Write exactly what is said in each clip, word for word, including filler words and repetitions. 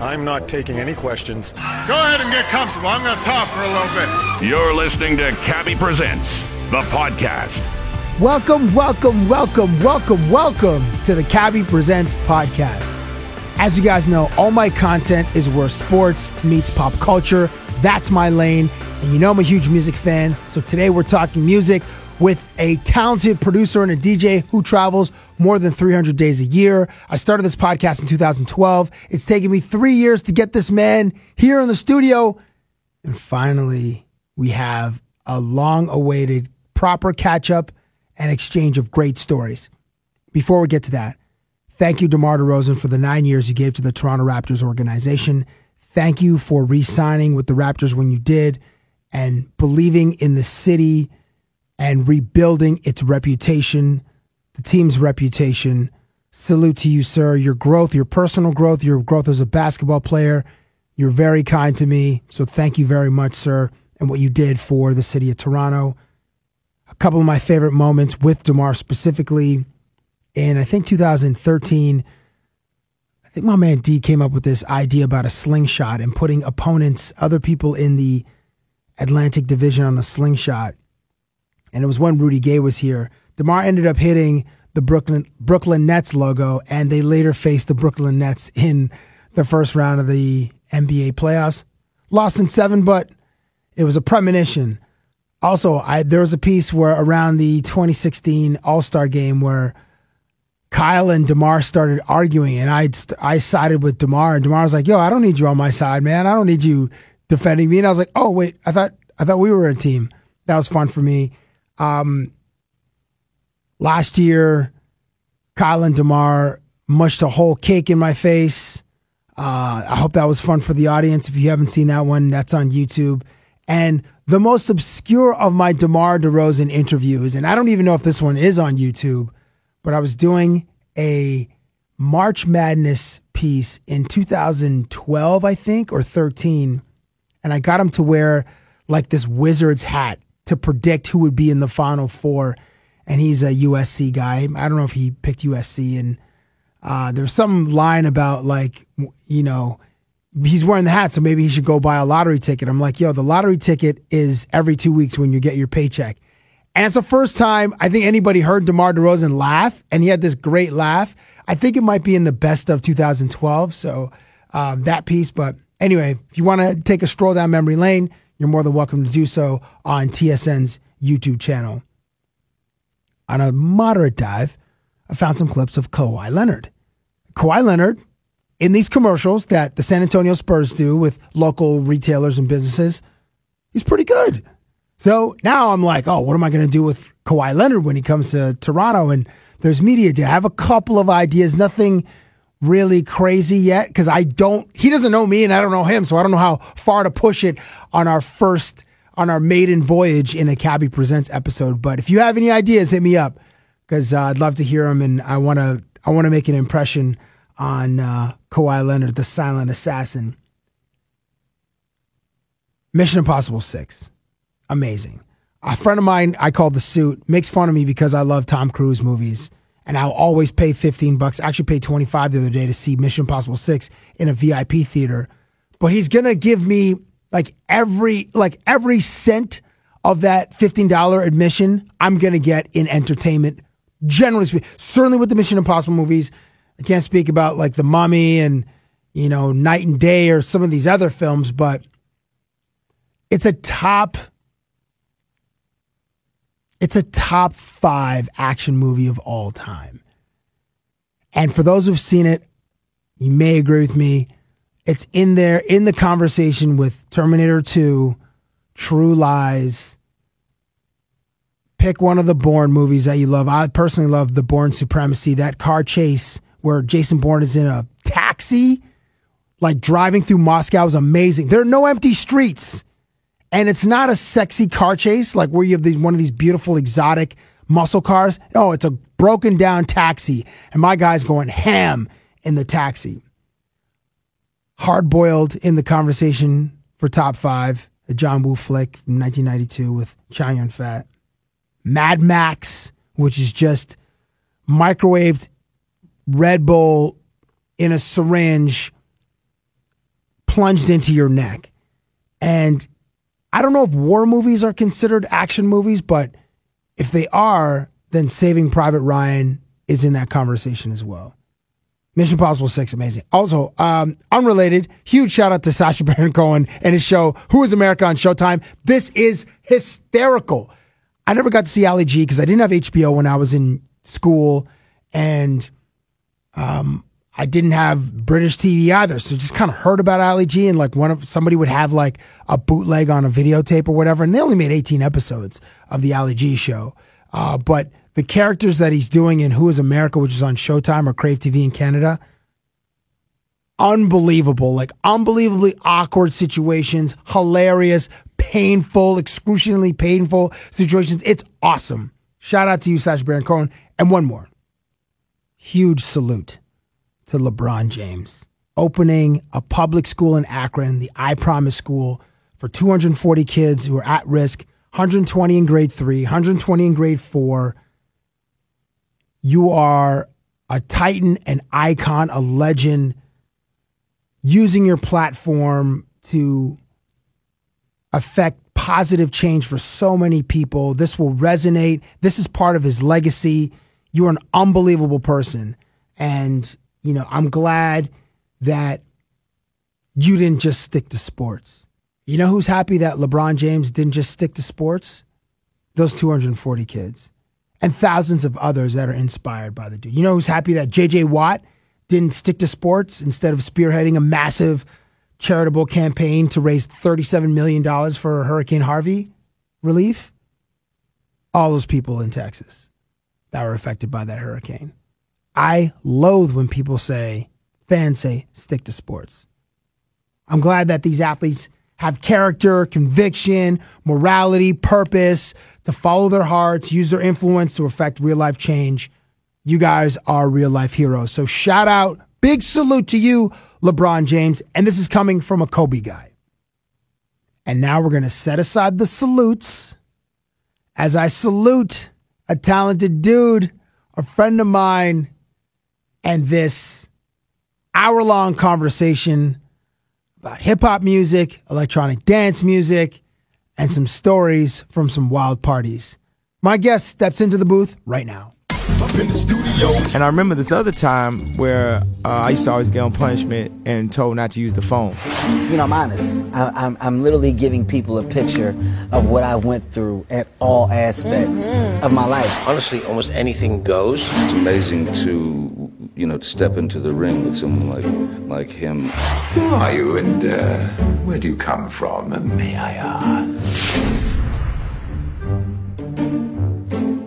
I'm not taking any questions. Go ahead and get comfortable. I'm going to talk for a little bit. You're listening to Cabby Presents, the podcast. Welcome, welcome, welcome, welcome, welcome to the Cabby Presents podcast. As you guys know, all my content is where sports meets pop culture. That's my lane. And you know I'm a huge music fan. So today we're talking music with a talented producer and a D J who travels more than three hundred days a year. I started this podcast in two thousand twelve. It's taken me three years to get this man here in the studio. And finally, we have a long-awaited proper catch-up and exchange of great stories. Before we get to that, thank you, DeMar DeRozan, for the nine years you gave to the Toronto Raptors organization. Thank you for re-signing with the Raptors when you did and believing in the city and rebuilding its reputation, the team's reputation. Salute to you, sir. Your growth, your personal growth, your growth as a basketball player. You're very kind to me. So thank you very much, sir, and what you did for the city of Toronto. A couple of my favorite moments with DeMar specifically in, I think, two thousand thirteen. I think my man D came up with this idea about a slingshot and putting opponents, other people in the Atlantic Division on a slingshot. And it was when Rudy Gay was here. DeMar ended up hitting the Brooklyn Brooklyn Nets logo, and they later faced the Brooklyn Nets in the first round of the N B A playoffs. Lost in seven, but it was a premonition. Also, I, there was a piece where around the twenty sixteen All-Star Game where Kyle and DeMar started arguing, and I I sided with DeMar, and DeMar was like, yo, I don't need you on my side, man. I don't need you defending me. And I was like, oh, wait, I thought I thought we were a team. That was fun for me. Um, last year, Kyle and DeMar mushed a whole cake in my face. Uh, I hope that was fun for the audience. If you haven't seen that one, that's on YouTube. And the most obscure of my DeMar DeRozan interviews, and I don't even know if this one is on YouTube, but I was doing a March Madness piece in two thousand twelve, I think, or thirteen, and I got him to wear like this Wizards hat to predict who would be in the Final Four, and he's a U S C guy. I don't know if he picked U S C, and uh, there's some line about, like, you know, he's wearing the hat, so maybe he should go buy a lottery ticket. I'm like, yo, the lottery ticket is every two weeks when you get your paycheck. And it's the first time I think anybody heard DeMar DeRozan laugh, and he had this great laugh. I think it might be in the best of two thousand twelve, so um, that piece. But anyway, if you want to take a stroll down memory lane, you're more than welcome to do so on T S N's YouTube channel. On a moderate dive, I found some clips of Kawhi Leonard. Kawhi Leonard, in these commercials that the San Antonio Spurs do with local retailers and businesses, he's pretty good. So now I'm like, oh, what am I going to do with Kawhi Leonard when he comes to Toronto? And there's media day. I have a couple of ideas, nothing really crazy yet, because I don't, he doesn't know me and I don't know him, so I don't know how far to push it on our first, on our maiden voyage in a Cabby Presents episode. But if you have any ideas, hit me up, because uh, I'd love to hear them, and I want to I want to make an impression on uh, Kawhi Leonard, the silent assassin. Mission Impossible six. Amazing. A friend of mine I call The Suit makes fun of me because I love Tom Cruise movies. And I'll always pay fifteen bucks. I actually paid twenty-five the other day to see Mission Impossible six in a V I P theater. But he's going to give me like every like every cent of that fifteen dollars admission I'm going to get in entertainment, generally speaking. Certainly with the Mission Impossible movies. I can't speak about like The Mummy and, you know, Night and Day or some of these other films, but it's a top It's a top five action movie of all time. And for those who've seen it, you may agree with me. It's in there, in the conversation with Terminator two, True Lies. Pick one of the Bourne movies that you love. I personally love The Bourne Supremacy, that car chase where Jason Bourne is in a taxi Like, driving through Moscow is amazing. There are no empty streets. And it's not a sexy car chase, like where you have these, one of these beautiful exotic muscle cars. Oh, it's a broken down taxi. And my guy's going ham in the taxi. Hard-boiled in the conversation for top five. A John Woo flick from nineteen ninety-two with Chow Yun-Fat. Mad Max, which is just microwaved Red Bull in a syringe plunged into your neck. And I don't know if war movies are considered action movies, but if they are, then Saving Private Ryan is in that conversation as well. Mission Impossible six, amazing. Also, um, unrelated, huge shout out to Sacha Baron Cohen and his show, Who is America on Showtime. This is hysterical. I never got to see Ali G because I didn't have H B O when I was in school, and um, I didn't have British T V either, so just kind of heard about Ali G, and like one of somebody would have like a bootleg on a videotape or whatever, and they only made eighteen episodes of the Ali G show, uh, but the characters that he's doing in Who is America, which is on Showtime or Crave T V in Canada, unbelievable, like unbelievably awkward situations, hilarious, painful, excruciatingly painful situations. It's awesome. Shout out to you, Sacha Baron Cohen. And one more. Huge salute to LeBron James, opening a public school in Akron, the I Promise School, for two hundred forty kids who are at risk, one hundred twenty in grade three, one hundred twenty in grade four. You are a titan, an icon, a legend, using your platform to affect positive change for so many people. This will resonate. This is part of his legacy. You're an unbelievable person. And, you know, I'm glad that you didn't just stick to sports. You know who's happy that LeBron James didn't just stick to sports? Those two hundred forty kids and thousands of others that are inspired by the dude. You know who's happy that J J Watt didn't stick to sports instead of spearheading a massive charitable campaign to raise thirty-seven million dollars for Hurricane Harvey relief? All those people in Texas that were affected by that hurricane. I loathe when people say, fans say, stick to sports. I'm glad that these athletes have character, conviction, morality, purpose, to follow their hearts, use their influence to affect real-life change. You guys are real-life heroes. So shout out, big salute to you, LeBron James. And this is coming from a Kobe guy. And now we're going to set aside the salutes as I salute a talented dude, a friend of mine, and this hour-long conversation about hip-hop music, electronic dance music, and some stories from some wild parties. My guest steps into the booth right now. Up in the studio. And I remember this other time where uh, I used to always get on punishment and told not to use the phone. You know, I'm honest. I, I'm, I'm literally giving people a picture of what I went through at all aspects mm-hmm. of my life. Honestly, almost anything goes. It's amazing to, you know, to step into the ring with someone like, like him. Who are you and uh, where do you come from, may I ask?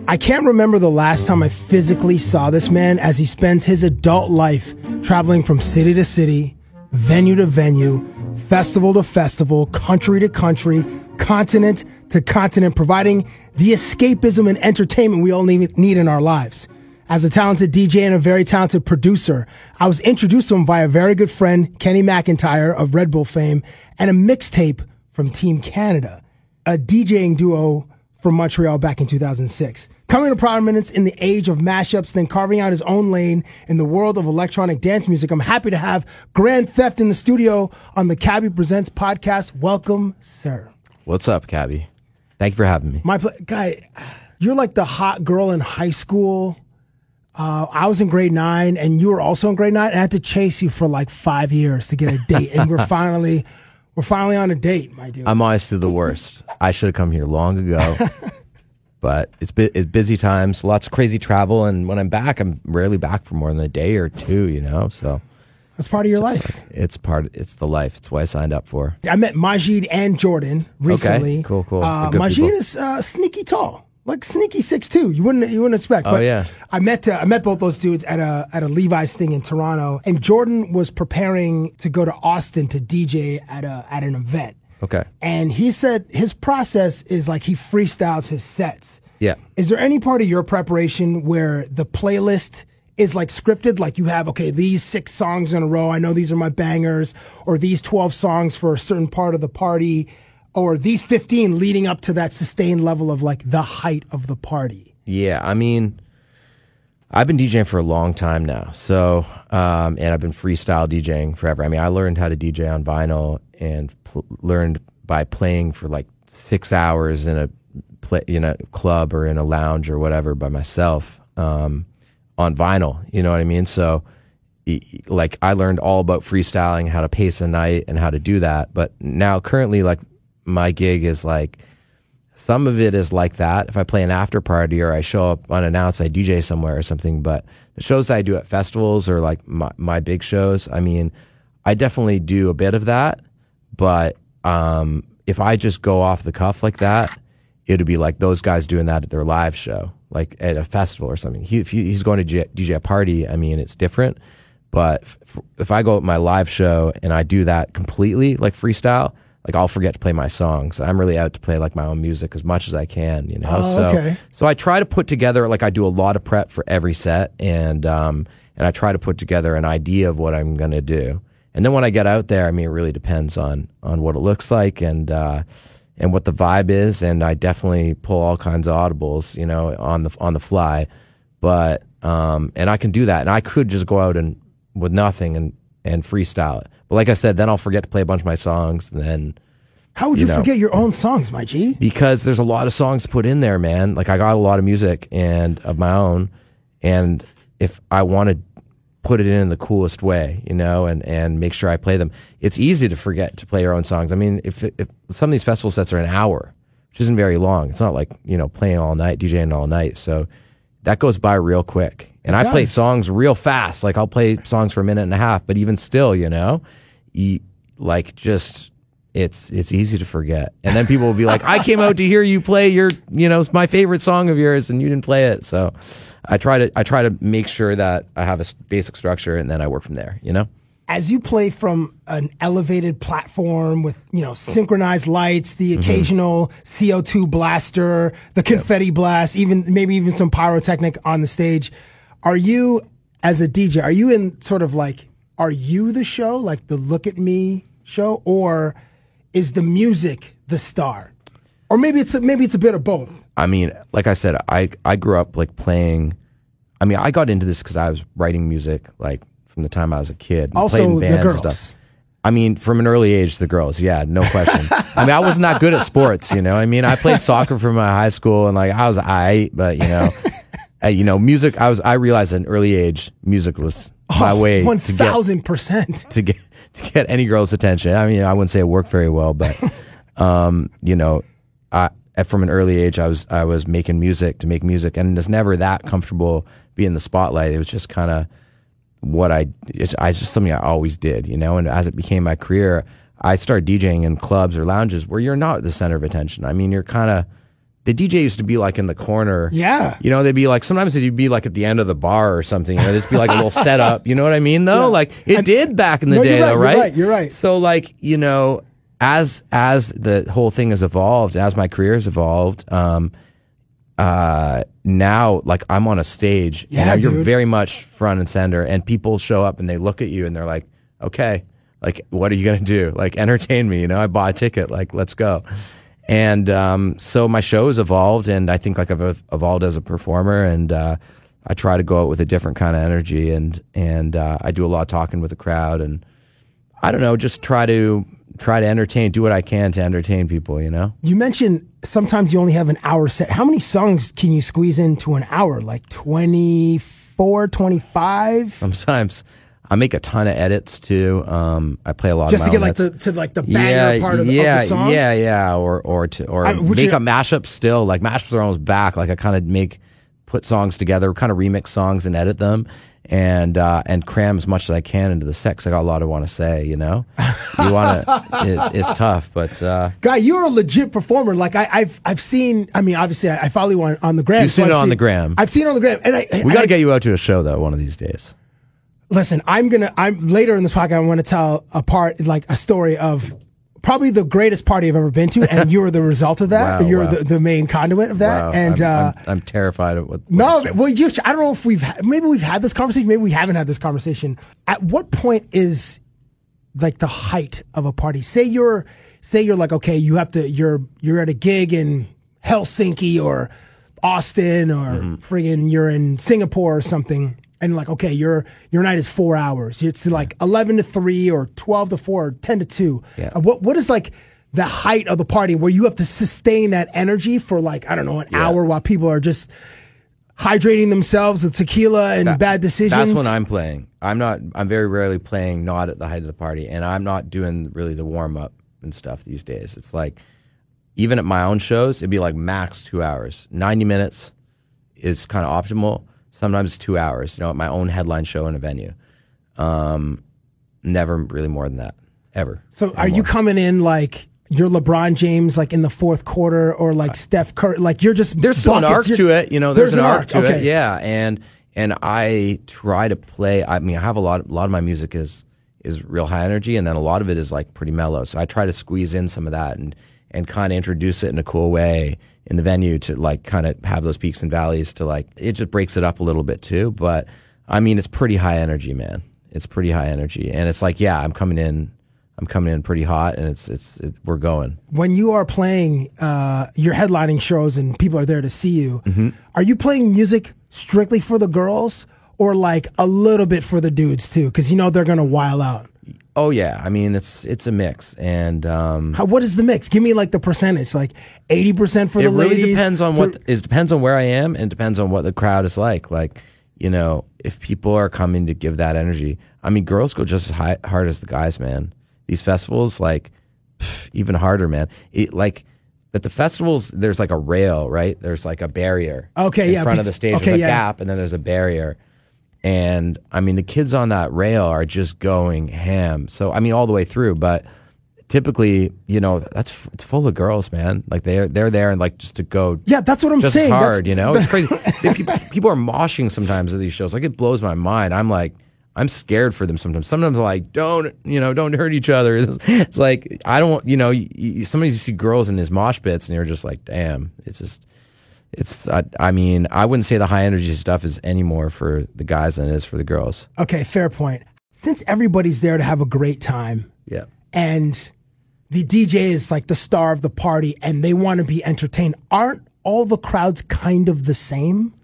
I can't remember the last time I physically saw this man as he spends his adult life traveling from city to city, venue to venue, festival to festival, country to country, continent to continent, providing the escapism and entertainment we all need in our lives. As a talented D J and a very talented producer, I was introduced to him by a very good friend, Kenny McIntyre of Red Bull fame, and a mixtape from Team Canada, a DJing duo from Montreal back in two thousand six. Coming to prominence in the age of mashups, then carving out his own lane in the world of electronic dance music, I'm happy to have Grandtheft in the studio on the Cabby Presents podcast. Welcome, sir. What's up, Cabby? Thank you for having me. My pl- guy, you're like the hot girl in high school. Uh, I was in grade nine, and you were also in grade nine. And I had to chase you for like five years to get a date, and we're finally, we're finally on a date, my dude. I'm honestly the worst. I should have come here long ago. But it's, bu- it's busy times, lots of crazy travel, and when I'm back, I'm rarely back for more than a day or two, you know, so. That's part of your life. Like, it's part, it's the life. It's what I signed up for. I met Majid and Jordan recently. Okay, cool, cool. Uh, Majid people. is uh, sneaky tall. like sneaky six two. You wouldn't you wouldn't expect. Oh but yeah. I met uh, I met both those dudes at a at a Levi's thing in Toronto, and Jordan was preparing to go to Austin to D J at a at an event. Okay. And he said his process is like he freestyles his sets. Yeah. Is there any part of your preparation where the playlist is like scripted, like you have, okay, these six songs in a row, I know these are my bangers, or these twelve songs for a certain part of the party, or these fifteen leading up to that sustained level of like the height of the party? Yeah, I mean, I've been DJing for a long time now, so, um, and I've been freestyle DJing forever. I mean, I learned how to D J on vinyl and pl- learned by playing for like six hours in a, play, in a club or in a lounge or whatever by myself. Um, on vinyl, you know what I mean? So, like, I learned all about freestyling, how to pace a night and how to do that. But now currently, like, my gig is like, some of it is like that. If I play an after party or I show up unannounced, I D J somewhere or something. But the shows that I do at festivals or, like, my, my big shows, I mean, I definitely do a bit of that. But um, if I just go off the cuff like that, it would be like those guys doing that at their live show, like at a festival or something. He, if he's going to D J a party, I mean, it's different. But if, if I go at my live show and I do that completely, like freestyle, like I'll forget to play my songs. I'm really out to play like my own music as much as I can, you know? Oh, so, okay. So I try to put together, like I do a lot of prep for every set, and um, and I try to put together an idea of what I'm going to do. And then when I get out there, I mean, it really depends on, on what it looks like and, uh, and what the vibe is, and I definitely pull all kinds of audibles, you know, on the on the fly. But um, and I can do that, and I could just go out and with nothing and, and freestyle it. But like I said, then I'll forget to play a bunch of my songs. And then how would you, you know, forget your own songs, my G? Because there's a lot of songs put in there, man. Like I got a lot of music and of my own, and if I want to put it in, in the coolest way, you know, and, and make sure I play them. It's easy to forget to play your own songs. I mean, if, if some of these festival sets are an hour, which isn't very long, it's not like, you know, playing all night, DJing all night. So that goes by real quick. And it I does. play songs real fast. Like I'll play songs for a minute and a half, but even still, you know, e- like just it's, it's easy to forget. And then people will be like, I came out to hear you play your, you know, my favorite song of yours and you didn't play it. So I try to I try to make sure that I have a basic structure, and then I work from there, you know? As you play from an elevated platform with, you know, synchronized lights, the occasional mm-hmm. C O two blaster, the confetti yep. blast, even maybe even some pyrotechnic on the stage, are you, as a D J, are you in sort of like, are you the show, like the Look at Me show, or is the music the star? Or maybe it's a, maybe it's a bit of both. I mean, like I said, I, I grew up like playing. I mean, I got into this because I was writing music like from the time I was a kid. And also, played in bands the girls. And stuff. I mean, from an early age, the girls. Yeah, no question. I mean, I wasn't that good at sports, you know. I mean, I played soccer from my high school, and like I was aight, but you know, I, you know, music. I was. I realized at an early age, music was my oh, way one thousand percent to get to get any girl's attention. I mean, I wouldn't say it worked very well, but um, you know, I. From an early age, I was I was making music to make music, and it's never that comfortable being in the spotlight. It was just kind of what I it's I just something I always did, you know. And as it became my career, I started DJing in clubs or lounges where you're not the center of attention. I mean, you're kind of the D J used to be like in the corner, yeah. You know, they'd be like sometimes they'd be like at the end of the bar or something, or there'd be like a little setup. You know what I mean? Though, yeah. like it and, did back in the no, day, you're right, though, right? You're right. You're right. So, like, you know. As as the whole thing has evolved, and as my career has evolved, um, uh, now like I'm on a stage, yeah, and you're very much front and center, and people show up and they look at you and they're like, okay, like what are you gonna do? Like entertain me, you know? I bought a ticket, like let's go. And um, so my show has evolved, and I think like I've evolved as a performer, and uh, I try to go out with a different kind of energy, and and uh, I do a lot of talking with the crowd, and I don't know, just try to. Try to entertain, do what I can to entertain people, you know? You mentioned sometimes you only have an hour set. How many songs can you squeeze into an hour? Like twenty-four, twenty-five? Sometimes. I make a ton of edits, too. Um, I play a lot just of Just to get outlets. like the to like the banger yeah, part of the, yeah, of the song? Yeah, yeah, yeah. Or, or, to, or I, make you, a mashup still. Like, mashups are almost back. Like, I kind of make... put songs together, kind of remix songs and edit them, and uh, and cram as much as I can into the set. I got a lot I want to say, you know. You want to, it, it's tough, but uh, guy, you're a legit performer. Like I, I've I've seen. I mean, obviously, I, I follow you on, on the gram. You've seen so it on seen, the gram. I've seen it on the gram, and I, we got to get you out to a show though one of these days. Listen, I'm gonna. I'm later in this podcast. I want to tell a part, like a story of probably the greatest party I've ever been to, and you were the result of that. Wow, you're wow. The, the main conduit of that. Wow. And I'm, uh, I'm, I'm terrified of what. what no, well, you. I don't know if we've maybe we've had this conversation. Maybe we haven't had this conversation. At what point is like the height of a party? Say you're, say you're like okay, you have to. You're you're at a gig in Helsinki or Austin or mm-hmm. friggin' you're in Singapore or something. And like, okay, your your night is four hours. It's like eleven to three, or twelve to four, or ten to two. Yeah. What what is like the height of the party where you have to sustain that energy for like I don't know an yeah. hour while people are just hydrating themselves with tequila and that, bad decisions? That's when I'm playing. I'm not. I'm very rarely playing not at the height of the party, and I'm not doing really the warm up and stuff these days. It's like even at my own shows, it'd be like max two hours. Ninety minutes is kind of optimal. Sometimes two hours, you know, at my own headline show in a venue. Um, never really more than that, ever. So are you coming in like you're LeBron James, like in the fourth quarter, or like Steph Curry? Like you're just there's still an arc to it, you know. There's an arc to it, yeah. And and I try to play. I mean, I have a lot. A lot of my music is is real high energy, and then a lot of it is like pretty mellow. So I try to squeeze in some of that and and kind of introduce it in a cool way in the venue to like kind of have those peaks and valleys to like, it just breaks it up a little bit too. But I mean, it's pretty high energy, man. It's pretty high energy. And it's like, yeah, I'm coming in, I'm coming in pretty hot and it's, it's, it, we're going. When you are playing, uh, you're headlining shows and people are there to see you. Mm-hmm. Are you playing music strictly for the girls or like a little bit for the dudes too? Cause you know, they're going to wild out. Oh yeah, I mean it's it's a mix, and um, how, what is the mix? Give me like the percentage, like eighty percent for the ladies. It really depends on what it depends on where I am, and depends on what the crowd is like. Like you know, if people are coming to give that energy, I mean, girls go just as high, hard as the guys, man. These festivals, like pff, even harder, man. It, like at the festivals, there's like a rail, right? There's like a barrier. Okay, in yeah, front of the stage, okay, there's a yeah. gap, and then there's a barrier. And I mean, the kids on that rail are just going ham. So I mean, all the way through. But typically, you know, that's it's full of girls, man. Like they're they're there and like just to go. Yeah, that's what I'm just saying. Just hard, that's, you know. It's crazy. people, people are moshing sometimes at these shows. Like it blows my mind. I'm like, I'm scared for them sometimes. Sometimes I'm like, don't you know, don't hurt each other. It's, it's like I don't, you know, you, you, sometimes you see girls in these mosh pits and you're just like, damn, it's just. It's, I, I mean, I wouldn't say the high energy stuff is any more for the guys than it is for the girls. Okay, fair point. Since everybody's there to have a great time, yeah, and the D J is like the star of the party and they want to be entertained, aren't all the crowds kind of the same?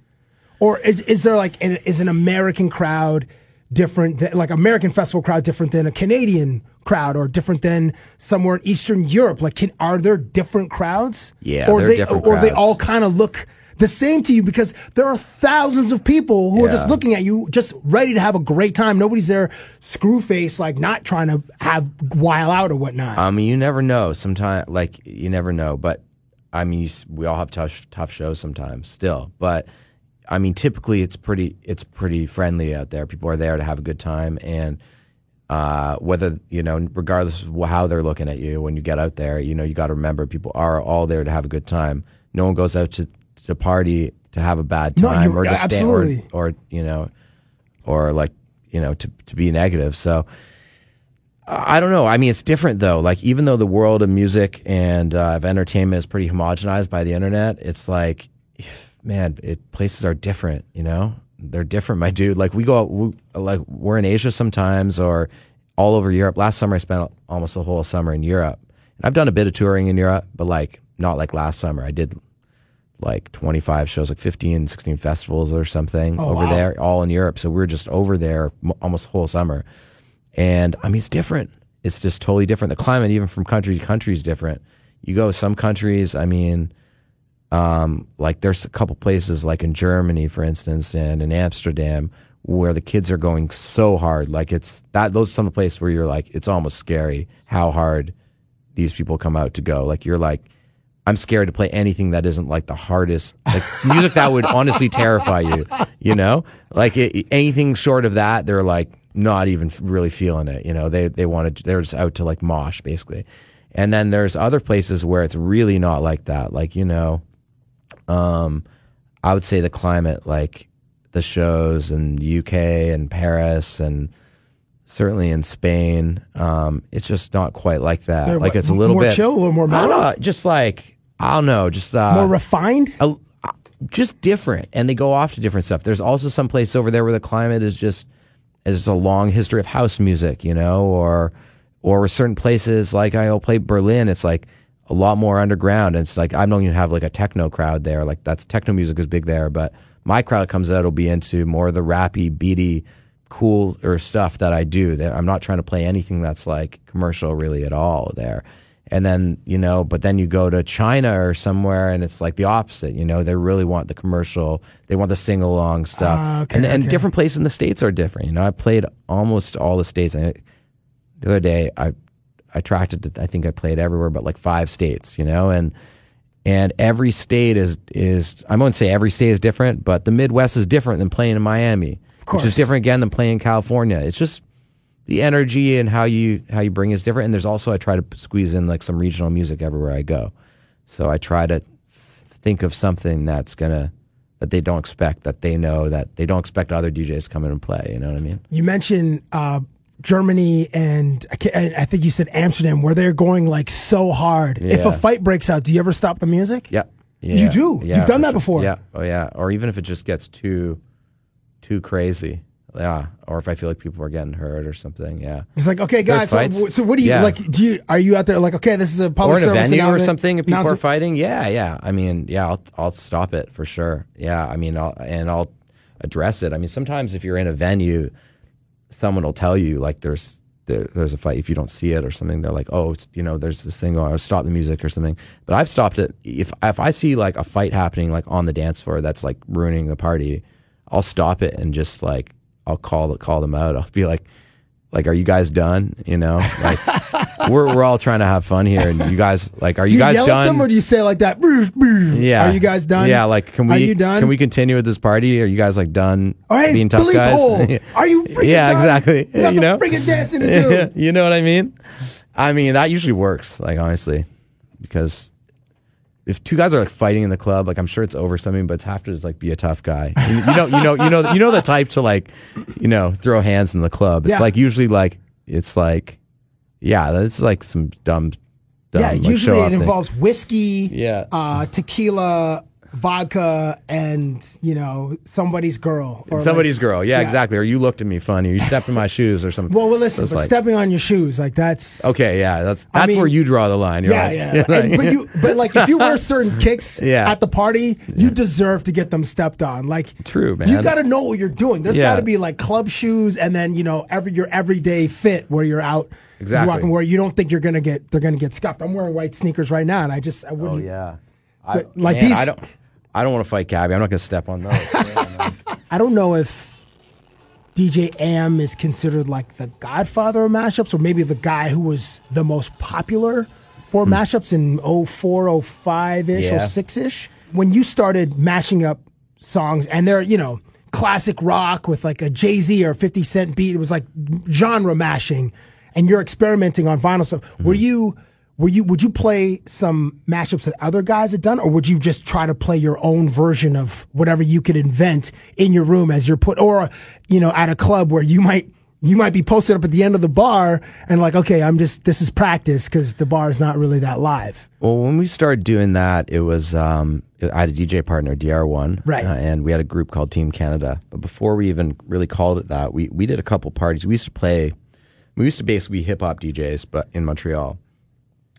Or is, is there like, is an American crowd different, than, like American festival crowd different than a Canadian crowd or different than somewhere in Eastern Europe? Like, can, are there different crowds? Yeah, or they different or crowds. They all kind of look the same to you because there are thousands of people who yeah. are just looking at you, just ready to have a great time. Nobody's there screw face, like not trying to have while out or whatnot. I mean, you never know. Sometimes, like you never know. But I mean, you, we all have tough tough shows sometimes still. But I mean, typically it's pretty it's pretty friendly out there. People are there to have a good time and. Uh, whether, you know, regardless of how they're looking at you when you get out there, you know, you got to remember people are all there to have a good time. No one goes out to, to party to have a bad time no, or to stay, or, or, you know, or like, you know, to, to be negative. So I don't know. I mean, it's different though. Like, even though the world of music and uh, of entertainment is pretty homogenized by the internet, it's like, man, it, places are different, you know? They're different, my dude. Like we go out, we, like we're in Asia sometimes, or all over Europe. Last summer, I spent almost the whole summer in Europe, and I've done a bit of touring in Europe, but like not like last summer. I did like twenty-five shows, like fifteen, sixteen festivals or something oh, over wow. there, all in Europe. So we were just over there almost the whole summer, and I mean it's different. It's just totally different. The climate, even from country to country, is different. You go some countries, I mean. Um, like there's a couple places like in Germany, for instance, and in Amsterdam where the kids are going so hard. Like it's that, those are some places where you're like, it's almost scary how hard these people come out to go. Like you're like, I'm scared to play anything that isn't like the hardest, like music that would honestly terrify you, you know, like it, anything short of that, they're like not even really feeling it. You know, they, they wanted, they're just out to like mosh basically. And then there's other places where it's really not like that. Like, you know, um, I would say the climate, like the shows in the U K and Paris and certainly in Spain, um, it's just not quite like that. They're like it's a little more bit more chill, a little more mellow. I know, just like I don't know, just uh, more refined, a, just different. And they go off to different stuff. There's also some place over there where the climate is just is a long history of house music, you know, or or certain places like I'll play Berlin. It's like a lot more underground. And it's like I don't even have like a techno crowd there. Like that's techno music is big there, but my crowd comes out will be into more of the rappy, beaty, cool or stuff that I do that I'm not trying to play anything that's like commercial really at all there. And then, you know, but then you go to China or somewhere and it's like the opposite, you know, they really want the commercial, they want the sing along stuff. Uh, okay, and okay. and different places in the States are different. You know, I played almost all the States. And the other day I, I tracked it. I think I played everywhere, but like five States, you know, and, and every state is, is, I won't say every state is different, but the Midwest is different than playing in Miami. Which is different again than playing in California. It's just the energy and how you how you bring is different. And there's also I try to squeeze in like some regional music everywhere I go. So I try to think of something that's gonna that they don't expect, that they know that they don't expect other D Js to come in and play. You know what I mean? You mentioned uh, Germany and I think you said Amsterdam, where they're going like so hard. Yeah. If a fight breaks out, do you ever stop the music? Yeah, yeah. you do. Yeah, You've done that before. Yeah, oh yeah. Or even if it just gets too. Too crazy, yeah. Or if I feel like people are getting hurt or something, yeah. It's like, okay, guys. So, so what do you yeah. like? Do you are you out there like, okay, this is a public or service venue or something? If people are fighting, yeah, yeah. I mean, yeah, I'll I'll stop it for sure. Yeah, I mean, I'll and I'll address it. I mean, sometimes if you're in a venue, someone will tell you like there's there, there's a fight. If you don't see it or something, they're like, oh, it's, you know, there's this thing going on. Or stop the music or something. But I've stopped it if if I see like a fight happening like on the dance floor that's like ruining the party. I'll stop it and just like I'll call call them out. I'll be like, like, are you guys done? You know, like we're we're all trying to have fun here, and you guys like, are you, you guys yell done? At them or do you say like that? Yeah, are you guys done? Yeah, like can we? Are you done? Can we continue with this party? Are you guys like done? All right, being tough Billy guys? Bowl, are you? Freaking yeah, done? Exactly. You, you know, freaking dancing to do. You know what I mean? I mean that usually works. Like honestly, because. If two guys are like fighting in the club, like I'm sure it's over something, but it's have to just like be a tough guy. You, you know, you know, you know, you know the type to like, you know, throw hands in the club. It's yeah. like usually like it's like, yeah, that's like some dumb, dumb yeah. Like usually show it involves thing. Whiskey, yeah, uh, tequila, vodka, and you know somebody's girl, or somebody's like, girl, yeah, yeah, exactly. Or you looked at me funny, or you stepped in my shoes, or something. Well, well, listen, so but like, stepping on your shoes, like that's okay, yeah, that's that's I mean, where you draw the line. You're yeah, like, yeah. Like, and, but you, but like if you wear certain kicks yeah. at the party, you yeah. deserve to get them stepped on. Like true, man. You got to know what you're doing. There's yeah. got to be like club shoes, and then you know every your everyday fit where you're out. Exactly. You're walking where you don't think you're gonna get they're gonna get scuffed. I'm wearing white sneakers right now, and I just I wouldn't. Oh yeah. I, like man, these, I don't. I don't want to fight Gabby. I'm not going to step on those. Man, I don't know if D J A M is considered like the godfather of mashups, or maybe the guy who was the most popular for mm. mashups in oh four, oh five ish, yeah. oh six ish. When you started mashing up songs, and they're you know classic rock with like a Jay-Z or fifty cent beat, it was like genre mashing, and you're experimenting on vinyl stuff. Mm-hmm. Were you? Were you? Would you play some mashups that other guys had done, or would you just try to play your own version of whatever you could invent in your room as you're put, or you know, at a club where you might you might be posted up at the end of the bar and like, okay, I'm just this is practice because the bar is not really that live. Well, when we started doing that, it was um, I had a D J partner, D R one, right, uh, and we had a group called Team Canada. But before we even really called it that, we we did a couple parties. We used to play, we used to basically be hip hop D Js, but in Montreal.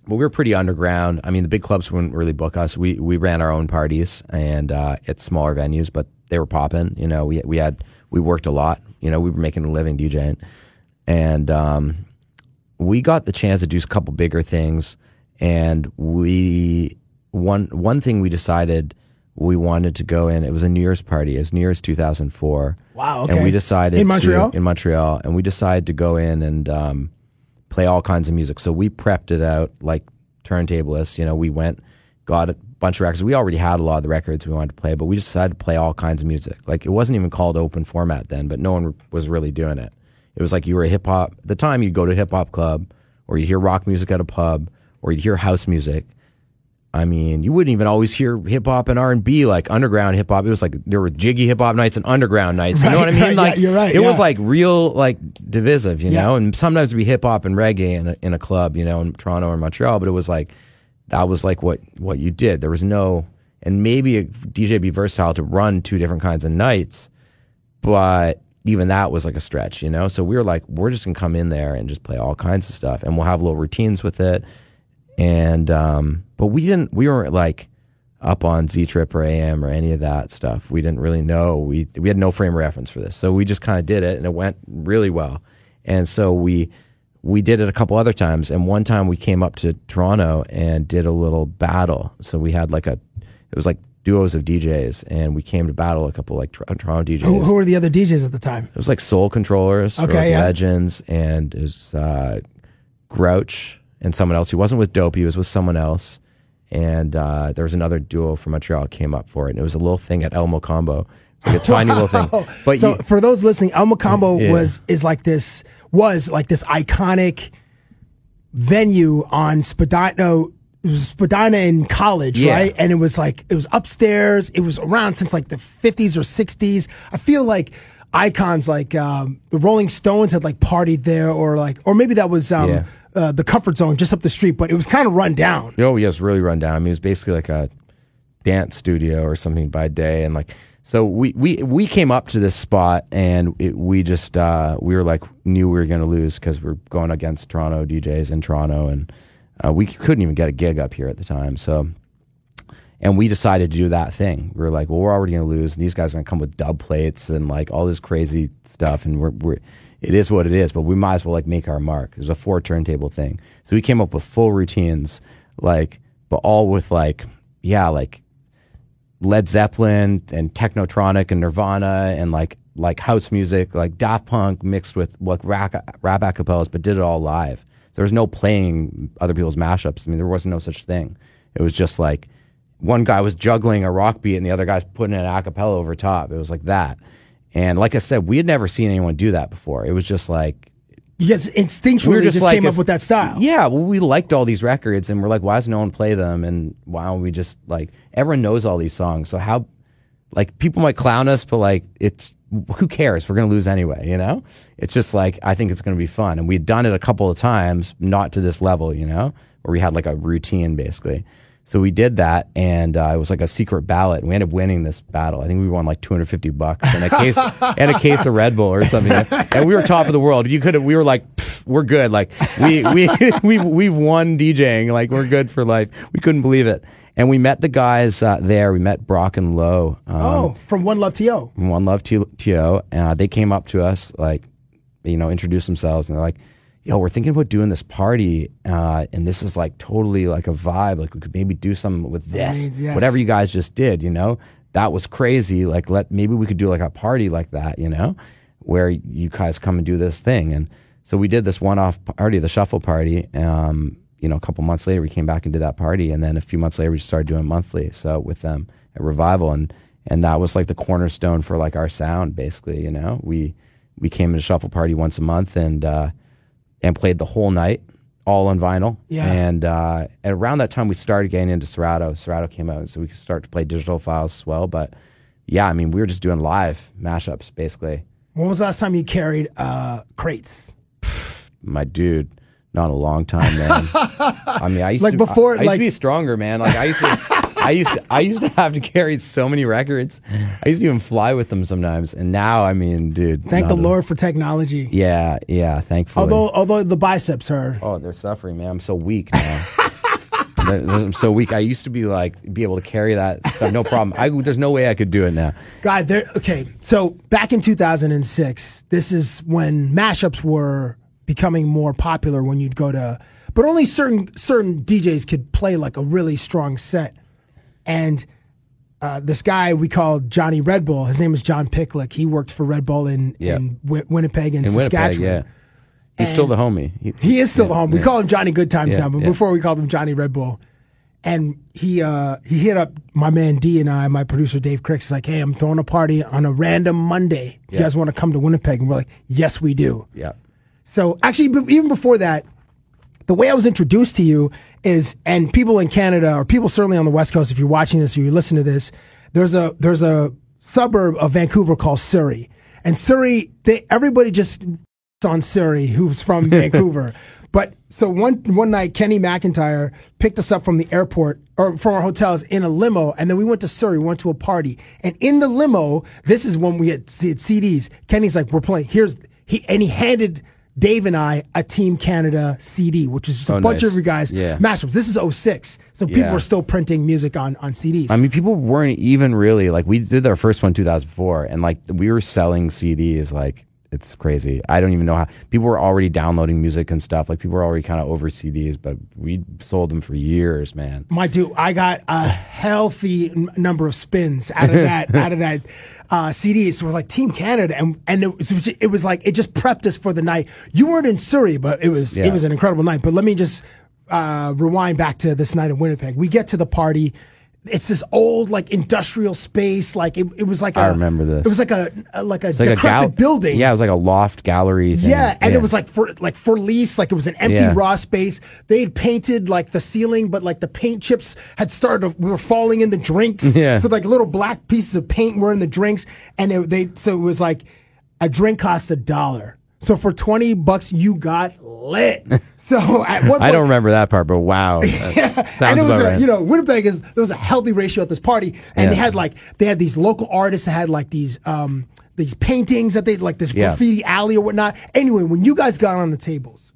But we were pretty underground. I mean, the big clubs wouldn't really book us. We we ran our own parties and uh, at smaller venues, but they were popping. You know, we we had we worked a lot. You know, we were making a living DJing, and um, we got the chance to do a couple bigger things. And we one one thing we decided we wanted to go in. It was a New Year's party. It was New Year's two thousand four. Wow. Okay. And we decided in Montreal. To, in Montreal, and we decided to go in and. Um, play all kinds of music. So we prepped it out like turntablists, you know, we went got a bunch of records. We already had a lot of the records we wanted to play, but we just decided to play all kinds of music. Like, it wasn't even called open format then, but no one was really doing it. It was like you were a hip-hop... At the time, you'd go to a hip-hop club, or you'd hear rock music at a pub, or you'd hear house music. I mean, you wouldn't even always hear hip-hop and R and B, like underground hip-hop. It was like there were jiggy hip-hop nights and underground nights. You right, know what I mean? Right, like, yeah, you're right, it yeah. was like real, like, divisive, you yeah. know? And sometimes it'd be hip-hop and reggae in a, in a club, you know, in Toronto or Montreal, but it was like... That was like what, what you did. There was no, and maybe a D J be versatile to run two different kinds of nights, but even that was like a stretch, you know? So we were like, we're just gonna come in there and just play all kinds of stuff, and we'll have little routines with it. And, um, but we didn't, we weren't like up on Z Trip or A M or any of that stuff. We didn't really know, we, we had no frame of reference for this. So we just kind of did it, and it went really well. And so we, We did it a couple other times, and one time we came up to Toronto and did a little battle. So we had like a, it was like duos of D Js, and we came to battle a couple like Toronto D Js. Who, who were the other D Js at the time? It was like Soul Controllers, okay, or like yeah. Legends, and it was uh, Grouch and someone else. He wasn't with Dopey, he was with someone else. And uh, there was another duo from Montreal that came up for it, and it was a little thing at Elmo Combo. Like a tiny wow. little thing. But so you, for those listening, Elmo Combo yeah. was is like this was like this iconic venue on Spadina, it was Spadina in College, yeah. right? And it was like it was upstairs. It was around since like the fifties or sixties. I feel like icons like um, the Rolling Stones had like partied there, or like, or maybe that was um, yeah. uh, the Comfort Zone just up the street. But it was kind of run down. Oh yeah, it was really run down. I mean, it was basically like a dance studio or something by day, and like. So we, we, we came up to this spot, and it, we just, uh, we were like, knew we were going to lose because we were going against Toronto D Js in Toronto, and uh, we couldn't even get a gig up here at the time. So, and we decided to do that thing. We were like, well, we're already going to lose, and these guys are going to come with dub plates and like all this crazy stuff. And we're, we're, it is what it is, but we might as well like make our mark. It was a four turntable thing. So we came up with full routines, like, but all with like, yeah, like, Led Zeppelin and Technotronic and Nirvana and like like house music, like Daft Punk mixed with like rap, rap acapellas, but did it all live. There was no playing other people's mashups. I mean, there wasn't no such thing. It was just like one guy was juggling a rock beat and the other guy's putting an acapella over top. It was like that. And like I said, we had never seen anyone do that before. It was just like... Yes, instinctually we just, just like, came up with that style. Yeah, well, we liked all these records, and we're like, why does no one play them? And why don't we just, like, everyone knows all these songs, so how, like, people might clown us, but, like, it's, who cares? We're going to lose anyway, you know? It's just, like, I think it's going to be fun. And we'd done it a couple of times, not to this level, you know, where we had, like, a routine, basically. So we did that, and uh, it was like a secret ballot, and we ended up winning this battle. I think we won like two hundred fifty bucks and a case and a case of Red Bull or something. And we were top of the world. You could have, we were like, we're good. Like we we we we've won DJing. Like we're good for life. We couldn't believe it. And we met the guys uh, there. We met Brock and Lowe. Um, oh, from One Love T O. From One Love T O. Uh, they came up to us, like, you know, introduced themselves, and they're like, yo, we're thinking about doing this party, uh, and this is like totally like a vibe. Like we could maybe do something with this, I mean, yes. whatever you guys just did, you know, that was crazy. Like let, maybe we could do like a party like that, you know, where you guys come and do this thing. And so we did this one-off party, the shuffle party. Um, you know, a couple months later we came back and did that party. And then a few months later we started doing monthly. So with them at Revival, and, and that was like the cornerstone for like our sound basically, you know, we, we came to a shuffle party once a month, and, uh, and played the whole night, all on vinyl. Yeah. And uh, at around that time, we started getting into Serato. Serato came out, so we could start to play digital files as well. But yeah, I mean, we were just doing live mashups, basically. When was the last time you carried uh, crates? My dude, not a long time, man. I mean, I used like to, before, I, I used like... to be stronger, man. Like I used to... I used to, I used to have to carry so many records. I used to even fly with them sometimes. And now, I mean, dude. Thank the Lord for technology. Yeah, yeah, thankfully. Although, although the biceps are. Oh, they're suffering, man. I'm so weak now. I'm so weak. I used to be like, be able to carry that stuff, no problem. I, there's no way I could do it now. God, there. Okay, so back in two thousand six, this is when mashups were becoming more popular. When you'd go to, but only certain certain D Js could play like a really strong set. And uh, this guy we called Johnny Red Bull, his name was John Picklick. He worked for Red Bull in, yep. in w- Winnipeg and in Saskatchewan. Winnipeg, yeah. He's and still the homie. He, he is still yeah, the homie. Yeah. We call him Johnny Good Times yeah, now, but yeah. before we called him Johnny Red Bull. And he uh, he hit up my man D and I, my producer Dave Cricks, is like, hey, I'm throwing a party on a random Monday. You yeah. guys want to come to Winnipeg? And we're like, yes, we do. Yeah. So actually, even before that, the way I was introduced to you is, and people in Canada, or people certainly on the West Coast, if you're watching this or you listen to this, there's a there's a suburb of Vancouver called Surrey. And Surrey, they, everybody just on Surrey who's from Vancouver. But so one one night, Kenny McIntyre picked us up from the airport or from our hotels in a limo, and then we went to Surrey, we went to a party. And in the limo, this is when we had, had C Ds. Kenny's like, we're playing. Here's he, and he handed Dave and I a Team Canada C D, which is just a oh, bunch nice. of you guys yeah. mashups. This is oh six, so people yeah. were still printing music on, on C Ds. I mean, people weren't even really like, we did our first one in two thousand four, and like we were selling C Ds like. It's crazy. I don't even know how. People were already downloading music and stuff. Like, people were already kind of over C Ds, but we sold them for years, man. My dude, I got a healthy n- number of spins out of that out of that uh, C D. So we're like, Team Canada. And and it was, it was like, it just prepped us for the night. You weren't in Surrey, but it was yeah. it was an incredible night. But let me just uh, rewind back to this night in Winnipeg. We get to the party. It's this old, like, industrial space. Like it, it was like I a, remember this. It was like a, a like a it's decrepit like a gal- building. Yeah, it was like a loft gallery thing. Yeah, and yeah. it was like for like for lease. Like it was an empty yeah. raw space. They had painted like the ceiling, but like the paint chips had started. We were falling in the drinks. Yeah. So like little black pieces of paint were in the drinks, and it, they so it was like a drink cost a dollar. So for twenty bucks, you got lit. So at one point, I don't remember that part, but wow. Yeah. And it was a, right. you know, Winnipeg is there was a healthy ratio at this party, and yeah. they had like they had these local artists that had like these um, these paintings that they like this graffiti yeah. alley or whatnot. Anyway, when you guys got on the tables,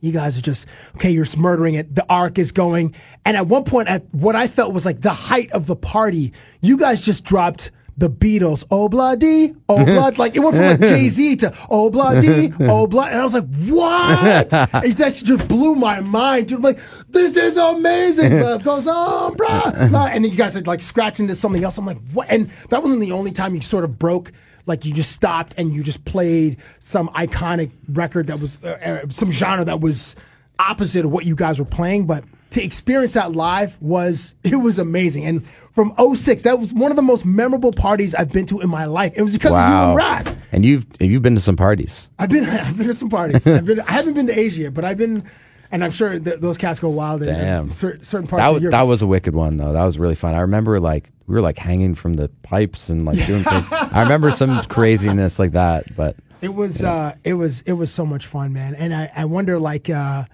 you guys are just okay. You're just murdering it. The arc is going, and at one point, at what I felt was like the height of the party, you guys just dropped the Beatles, oh, bloody, oh, blood. Like, it went from, like, Jay-Z to, oh, bloody, oh, blood. And I was like, what? That just blew my mind. Dude, I'm like, this is amazing. Love goes on, bruh. Blah. And then you guys had, like, scratched into something else. I'm like, what? And that wasn't the only time you sort of broke, like, you just stopped and you just played some iconic record that was, uh, some genre that was opposite of what you guys were playing, but to experience that live was, it was amazing. And from oh six, that was one of the most memorable parties I've been to in my life. It was because wow. of you and Raph. And you've you've been to some parties. I've been I've been to some parties. I've been, I haven't been to Asia, but I've been, and I'm sure th- those cats go wild in uh, cer- certain parts that was, of Europe. That was a wicked one, though. That was really fun. I remember, like, we were, like, hanging from the pipes and, like, doing things. I remember some craziness like that, but it was, yeah. uh, it was, it was so much fun, man. And I, I wonder, like, uh,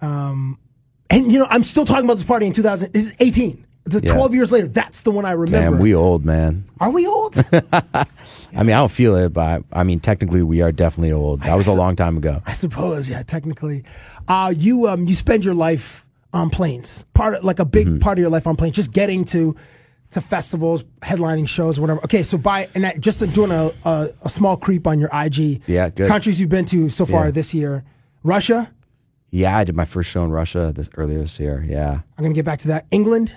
um... and, you know, I'm still talking about this party in two thousand eighteen. It's yeah. twelve years later. That's the one I remember. Damn, we old, man. Are we old? I mean, I don't feel it, but I, I mean, technically, we are definitely old. That was a long time ago. I suppose, yeah, technically. Uh, you um, you spend your life on planes, part of, like a big mm-hmm. part of your life on planes, just getting to to festivals, headlining shows, whatever. Okay, so by, and that, just doing a, a, a small creep on your I G. Yeah, good. Countries you've been to so far yeah. this year. Russia? Yeah, I did my first show in Russia this earlier this year. Yeah, I'm gonna get back to that. England.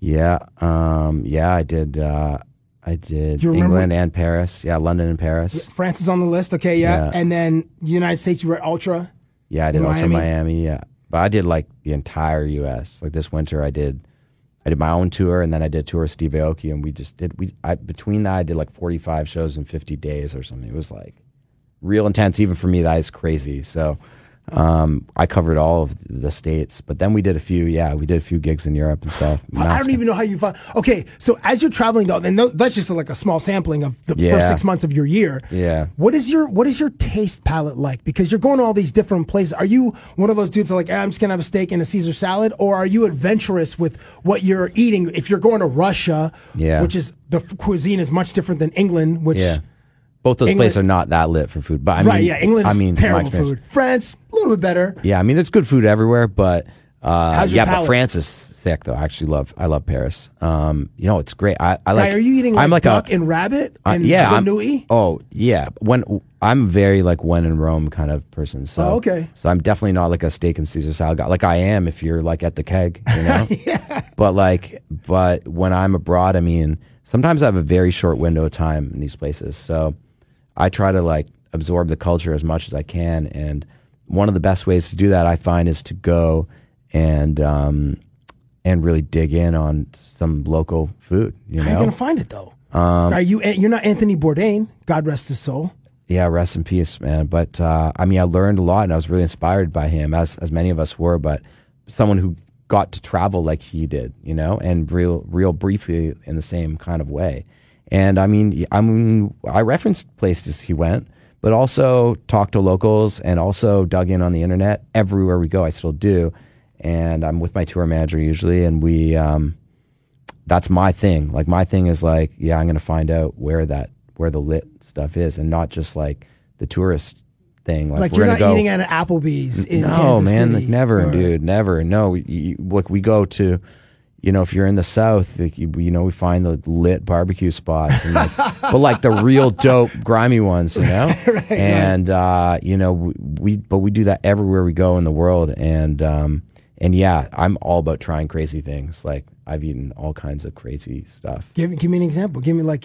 Yeah, um, yeah, I did. Uh, I did England and Paris. Yeah, London and Paris. Yeah, France is on the list. Okay, yeah, yeah. And then the United States. You were at Ultra. Yeah, I did Ultra Miami. Yeah, but I did like the entire U S Like this winter, I did, I did my own tour, and then I did a tour with Steve Aoki, and we just did. We I, between that, I did like forty-five shows in fifty days or something. It was like real intense, even for me. That is crazy. So. Um, I covered all of the states, but then we did a few, yeah, we did a few gigs in Europe and stuff. Well, I don't even know how you found, okay, so as you're traveling though, and that's just like a small sampling of the yeah. first six months of your year. Yeah. What is your, what is your taste palette like? Because you're going to all these different places. Are you one of those dudes that like, eh, I'm just going to have a steak and a Caesar salad? Or are you adventurous with what you're eating? If you're going to Russia, yeah. which is, the cuisine is much different than England, which... Yeah. Both those England, places are not that lit for food. But I mean, right, yeah, England's I mean, terrible food. France, a little bit better. Yeah, I mean, there's good food everywhere, but uh, yeah, palate? But France is sick though. I actually love, I love Paris. Um, you know, it's great. I, I like. Now, are you eating like, I'm like duck a, and rabbit and uh, yeah, zanui? Oh yeah, when I'm very like when in Rome kind of person. So oh, okay, so I'm definitely not like a steak and Caesar salad guy. Like I am if you're like at the keg, you know. yeah. But like, but when I'm abroad, I mean, sometimes I have a very short window of time in these places, so. I try to like absorb the culture as much as I can, and one of the best ways to do that I find is to go and um, and really dig in on some local food. You know? How are you going to find it, though? Um, are you, you're not Anthony Bourdain, God rest his soul. Yeah, rest in peace, man. But, uh, I mean, I learned a lot, and I was really inspired by him, as as many of us were, but someone who got to travel like he did, you know, and real real briefly in the same kind of way. And, I mean, I mean, I referenced places he went, but also talked to locals and also dug in on the internet. Everywhere we go, I still do. And I'm with my tour manager usually, and we... Um, that's my thing. Like, my thing is like, yeah, I'm going to find out where that, where the lit stuff is, and not just like the tourist thing. Like, like we're you're not go, eating at an Applebee's in no, Kansas man, City. No, man, like never, or... dude, never. No, you, like we go to, you know, if you're in the South, like, you, you know, we find the lit barbecue spots, and like, but like the real dope, grimy ones, you know? Right, and, right. Uh, you know, we, we, but we do that everywhere we go in the world. And, um, and yeah, I'm all about trying crazy things. Like, I've eaten all kinds of crazy stuff. Give, give me an example. Give me like,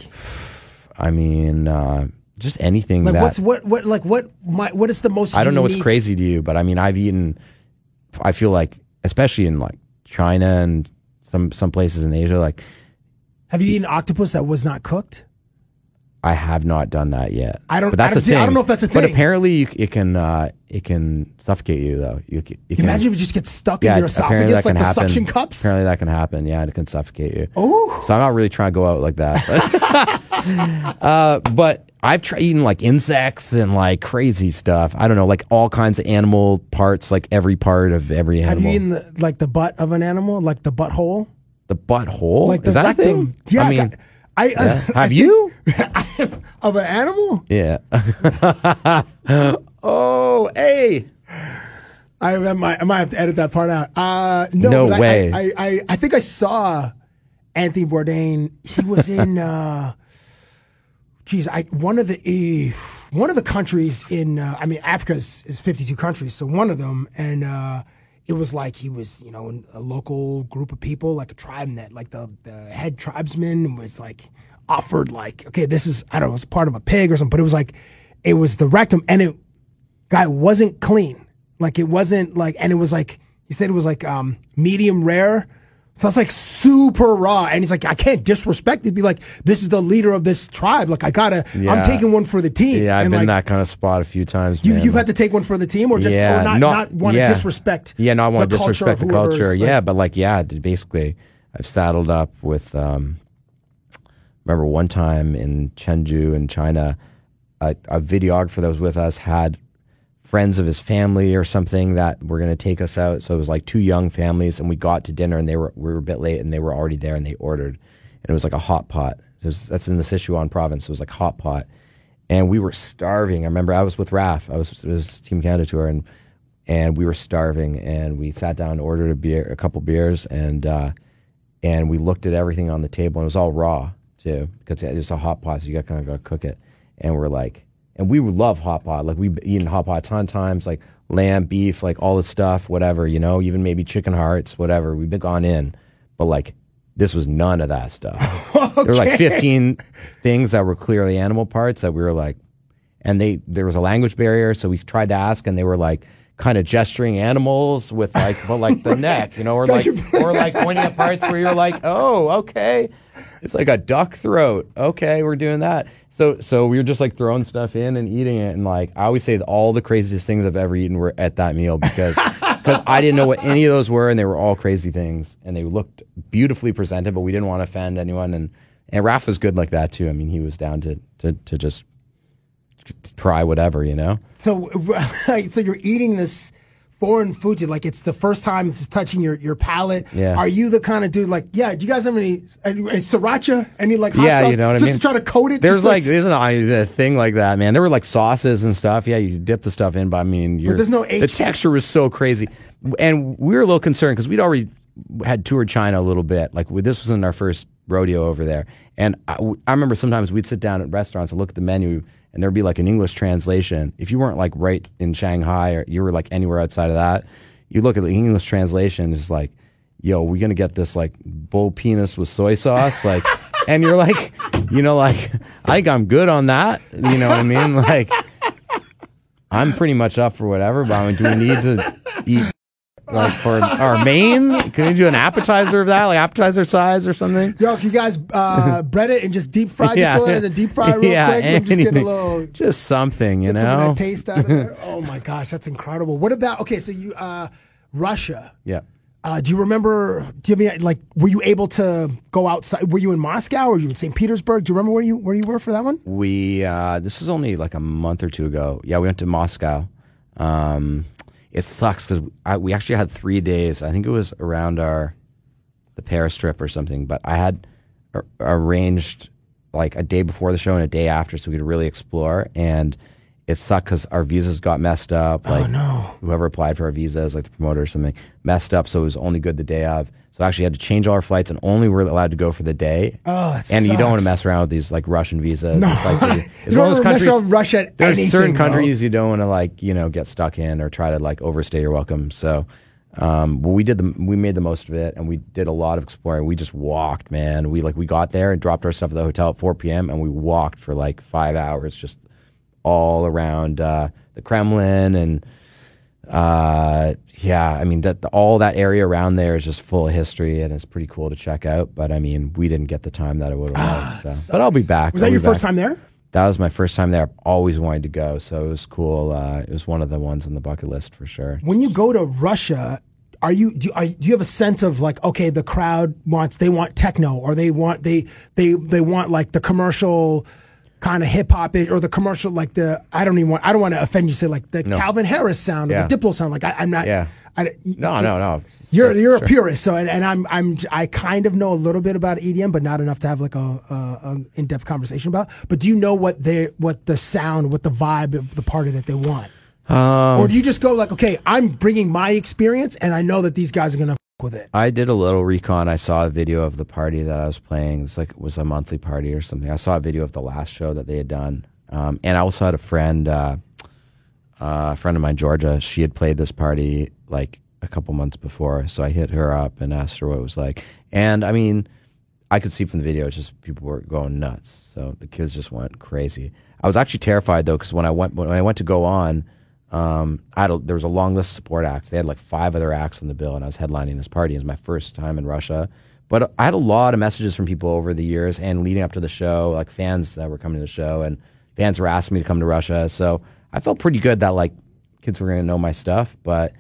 I mean, uh, just anything. Like that, what's what what like what my, what is the most? I don't unique... know what's crazy to you, but I mean, I've eaten. I feel like, especially in like China and some some places in Asia, like. Have you eaten octopus that was not cooked? I have not done that yet. I don't. But that's I, don't a thing. I don't know if that's a thing. But apparently, you, it can uh, it can suffocate you though. You, you can, imagine if you just get stuck yeah, in your esophagus like the happen. Suction cups. Apparently, that can happen. Yeah, and it can suffocate you. Oh, so I'm not really trying to go out like that. uh, but I've tried eating like insects and like crazy stuff. I don't know, like all kinds of animal parts, like every part of every animal. Have you eaten the, like the butt of an animal, like the butthole? The butthole? Like the, is that like a thing? The, yeah, I mean. I, yeah. uh, have I you think, of an animal? Yeah. oh, hey. I, I, might, I might have to edit that part out. Uh, no, no way. I, I, I, I think I saw Anthony Bourdain. He was in. uh, geez, I one of the uh, one of the countries in. Uh, I mean, Africa is, is fifty-two countries, so one of them, and uh, it was like he was, you know, a local group of people, like a tribe that, like the, the head tribesman was like offered like, okay, this is, I don't know, it was part of a pig or something, but it was like, it was the rectum and it, guy wasn't clean. Like it wasn't like, and it was like, he said it was like um, medium rare. So that's like super raw. And he's like, I can't disrespect it. Be like, this is the leader of this tribe. Like, I gotta, yeah. I'm taking one for the team. Yeah, I've and been like, in that kind of spot a few times. You, man. You've had to take one for the team or just yeah. or not, not, not want to yeah. disrespect Yeah, not want to disrespect the culture. Like, yeah, but like, yeah, basically, I've saddled up with, um, remember one time in Chengdu in China, a, a videographer that was with us had friends of his family or something that were going to take us out. So it was like two young families, and we got to dinner, and they were we were a bit late, and they were already there, and they ordered, and it was like a hot pot. It was, that's in the Sichuan province. So it was like hot pot, and we were starving. I remember I was with Raph. I was it was Team Canada tour, and and we were starving, and we sat down, and ordered a beer, a couple beers, and uh, and we looked at everything on the table, and it was all raw too because it was a hot pot, so you got kind of got to cook it, and we're like. And we love hot pot. Like, we've eaten hot pot a ton of times, like lamb, beef, like all this stuff, whatever, you know, even maybe chicken hearts, whatever. We've been gone in. But, like, this was none of that stuff. Okay. There were, like, fifteen things that were clearly animal parts that we were, like, and they there was a language barrier, so we tried to ask, and they were, like, kind of gesturing animals with, like, but, like, the right. neck, you know, or, like, or, like, pointing at parts where you're, like, oh, okay. It's like a duck throat. Okay, we're doing that. So so we were just like throwing stuff in and eating it. And like I always say that all the craziest things I've ever eaten were at that meal because I didn't know what any of those were. And they were all crazy things. And they looked beautifully presented, but we didn't want to offend anyone. And, and Raph was good like that too. I mean, he was down to, to, to just to try whatever, you know? So so you're eating this foreign food, like it's the first time this is touching your, your palate. Yeah. Are you the kind of dude like, yeah, do you guys have any, any, any sriracha? Any like hot yeah, sauce? You know what just I mean? To try to coat it? There's like, like there's a thing like that, man. There were like sauces and stuff. Yeah, you dip the stuff in, but I mean, you're, but there's no H- the texture was so crazy. And we were a little concerned because we'd already had toured China a little bit. Like this wasn't our first rodeo over there. And I, I remember sometimes we'd sit down at restaurants and look at the menu, and there'd be like an English translation. If you weren't like right in Shanghai or you were like anywhere outside of that, you look at the English translation, it's like, yo, we're going to get this like bull penis with soy sauce. Like, and you're like, you know, like, I think I'm good on that. You know what I mean? Like, I'm pretty much up for whatever, but I mean, do we need to eat Like for our main? Can you do an appetizer of that? Like appetizer size or something? Yo, can you guys uh, bread it and just deep fry yeah. it and then deep fry it real yeah, quick? And just get a little... Just something, you get know? Some of that taste out of there. Oh my gosh, that's incredible. What about... Okay, so you... Uh, Russia. Yeah. Uh, do you remember, do you have any, like, were you able to go outside? Were you in Moscow or were you in Saint Petersburg? Do you remember where you where you were for that one? We, uh, this was only like a month or two ago. Yeah, we went to Moscow. Um, it sucks because we actually had three days. I think it was around our, the Paris trip or something, but I had ar- arranged like a day before the show and a day after so we could really explore. And it sucked because our visas got messed up. Like, oh, no. Whoever applied for our visas, like the promoter or something, messed up, so it was only good the day of. So I actually had to change all our flights, and only were allowed to go for the day. Oh, that sucks. And you don't want to mess around with these, like, Russian visas. No. It's like, the, it's you one don't of those countries, mess around Russia at There's anything, certain countries bro. You don't want to, like, you know, get stuck in or try to, like, overstay your welcome. So um, we did the, we made the most of it, and we did a lot of exploring. We just walked, man. We, like, we got there and dropped our stuff at the hotel at four p.m., and we walked for, like, five hours just... all around uh, the Kremlin and uh, yeah, I mean that the, all that area around there is just full of history and it's pretty cool to check out. But I mean, we didn't get the time that I would have liked. So. But I'll be back. Was that I'll your first time there? That was my first time there. I've always wanted to go, so it was cool. Uh, it was one of the ones on the bucket list for sure. When you go to Russia, are you do you, are, do you have a sense of like okay, the crowd wants they want techno or they want they they they want like the commercial. Kind of hip hop or the commercial, like the I don't even want I don't want to offend you. Say like the no. Calvin Harris sound, or yeah. the Diplo sound. Like I, I'm not. Yeah. I, you, no, no, no. You're sure, you're sure. a purist, so and, and I'm I'm I kind of know a little bit about E D M, but not enough to have like a, a, a in depth conversation about. But do you know what they what the sound, what the vibe of the party that they want, um, or do you just go like, okay, I'm bringing my experience, and I know that these guys are gonna. With it. I did a little recon. I saw a video of the party that I was playing. It's like it was a monthly party or something. I saw a video of the last show that they had done, um, and I also had a friend, uh, uh, a friend of mine, Georgia. She had played this party like a couple months before, so I hit her up and asked her what it was like. And I mean, I could see from the video, it's just people were going nuts. So the kids just went crazy. I was actually terrified though, because when I went when I went to go on. Um, I had a, there was a long list of support acts. They had like five other acts on the bill, and I was headlining this party. It was my first time in Russia. But I had a lot of messages from people over the years and leading up to the show, like fans that were coming to the show, and fans were asking me to come to Russia. So I felt pretty good that like kids were going to know my stuff. But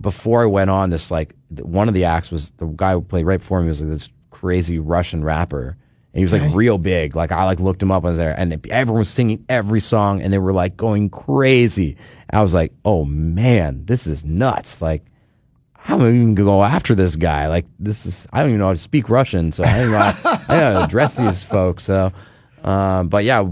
before I went on, this like one of the acts was the guy who played right before me was like this crazy Russian rapper. And he was, like, okay. real big. Like, I, like, looked him up. I was there. And everyone was singing every song. And they were, like, going crazy. I was like, oh, man, this is nuts. Like, how am I even going to go after this guy? Like, this is – I don't even know how to speak Russian. So I don't know how, I don't know how to address these folks. So, um, but, yeah,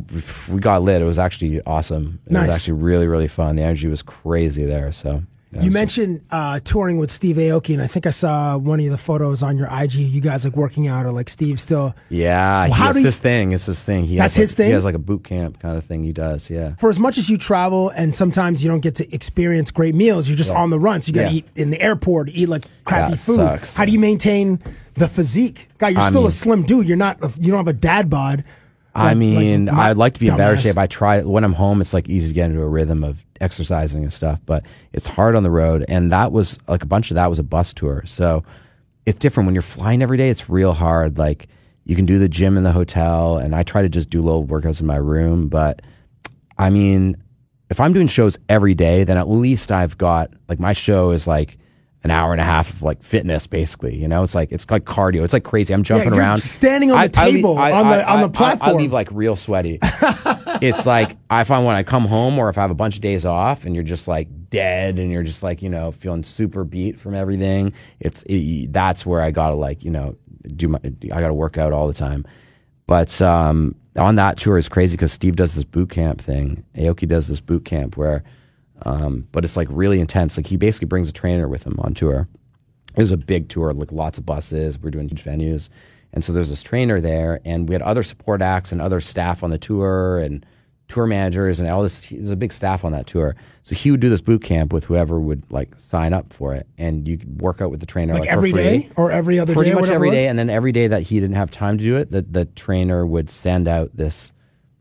we got lit. It was actually awesome. It nice. was actually really, really fun. The energy was crazy there. So yeah, you mentioned uh, touring with Steve Aoki, and I think I saw one of the photos on your I G. You guys like working out, or like Steve still? Yeah, well, it's his thing. It's his thing. He that's has, his like, thing. He has like a boot camp kind of thing. He does, yeah. For as much as you travel, and sometimes you don't get to experience great meals, you're just yeah. on the run. So you got to yeah. eat in the airport, eat like crappy yeah, food. Sucks. How do you maintain the physique, guy? You're I still mean, a slim dude. You're not. You don't have a dad bod. Like, I mean, like, I'd like to be in better ass. shape. I try when I'm home. It's like easy to get into a rhythm of exercising and stuff, but it's hard on the road. And that was like a bunch of that was a bus tour, so it's different when you're flying every day. It's real hard. Like you can do the gym in the hotel, and I try to just do little workouts in my room. But I mean, if I'm doing shows every day, then at least I've got like my show is like. An hour and a half of like fitness, basically. You know, it's like it's like cardio. It's like crazy. I'm jumping yeah, you're around, standing on the I, table I, I, on the I, on the platform. I, I leave like real sweaty. It's like I find when I come home or if I have a bunch of days off, and you're just like dead, and you're just like you know feeling super beat from everything. It's it, that's where I gotta like you know do my I gotta work out all the time. But um, on that tour is crazy because Steve does this boot camp thing. Aoki does this boot camp where. Um, but it's like really intense. Like he basically brings a trainer with him on tour. It was a big tour, like lots of buses. We're doing huge venues, and so there's this trainer there, and we had other support acts and other staff on the tour and tour managers and all this. There's a big staff on that tour, so he would do this boot camp with whoever would like sign up for it, and you could work out with the trainer like, like every day or every other day, pretty much every day. And then every day that he didn't have time to do it, the, the trainer would send out this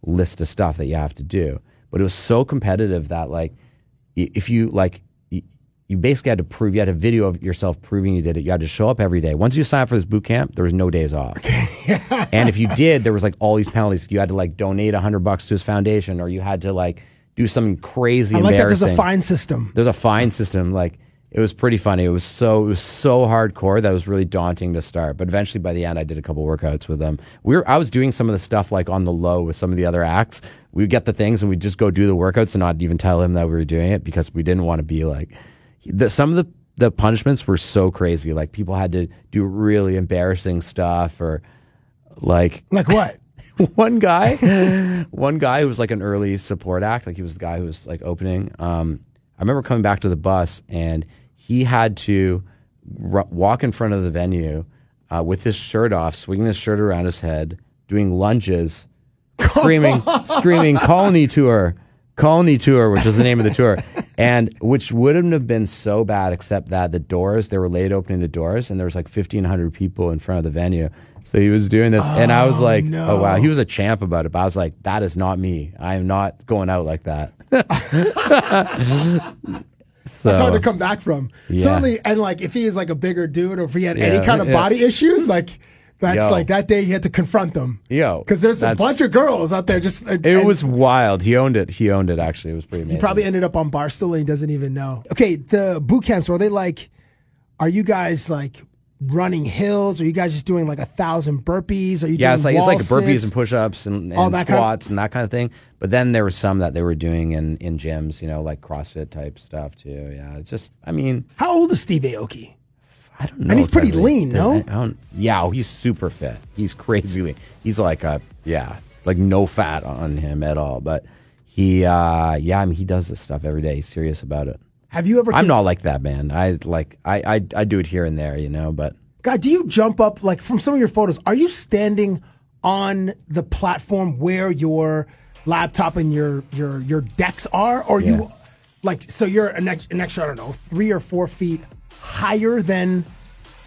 list of stuff that you have to do. But it was so competitive that like. If you like, you basically had to prove, you had a video of yourself proving you did it. You had to show up every day. Once you signed up for this boot camp, there was no days off. And if you did, there was like all these penalties. You had to like donate a hundred bucks to his foundation, or you had to like do something crazy. I like that there's a fine system. There's a fine system. Like, it was pretty funny. It was so it was so hardcore that it was really daunting to start. But eventually by the end, I did a couple workouts with them. We were I was doing some of the stuff like on the low with some of the other acts. We would get the things and we'd just go do the workouts and not even tell him that we were doing it, because we didn't want to be like... The, some of the, the punishments were so crazy. Like, people had to do really embarrassing stuff, or like... Like what? one guy, one guy who was like an early support act. Like, he was the guy who was like opening. Um, I remember coming back to the bus, and he had to r- walk in front of the venue uh, with his shirt off, swinging his shirt around his head, doing lunges, screaming, screaming, Kolony Tour, Kolony Tour, which is the name of the tour. And which wouldn't have been so bad, except that the doors, they were late opening the doors, and there was like fifteen hundred people in front of the venue. So he was doing this, oh, and I was like, no. oh, wow. He was a champ about it, but I was like, that is not me. I am not going out like that. So, that's hard to come back from. Yeah. Certainly, and like, if he is like a bigger dude, or if he had yeah. any kind of yeah. body issues, like... That's Yo. like that day he had to confront them. Yo. Because there's a bunch of girls out there just... And, it was wild. He owned it. He owned it, actually. It was pretty amazing. He probably ended up on Barstool and he doesn't even know. Okay, the boot camps, were they like... Are you guys like running hills? Are you guys just doing like a thousand burpees? Are you yeah, doing it's like wall it's like burpees sits? and push-ups and, and squats kind of- and that kind of thing. But then there was some that they were doing in, in gyms, you know, like CrossFit type stuff too. Yeah, it's just... I mean... How old is Steve Aoki? I don't know. And he's pretty lean, no? I don't, yeah, oh, he's super fit. He's crazy lean. He's like a, yeah, like no fat on him at all. But he, uh, yeah, I mean, he does this stuff every day. He's serious about it. Have you ever? I'm con- not like that, man. I like, I, I, I do it here and there, you know. But God, do you jump up like from some of your photos? Are you standing on the platform where your laptop and your your your decks are, or yeah. you like? So you're an, an extra, I don't know, three or four feet higher than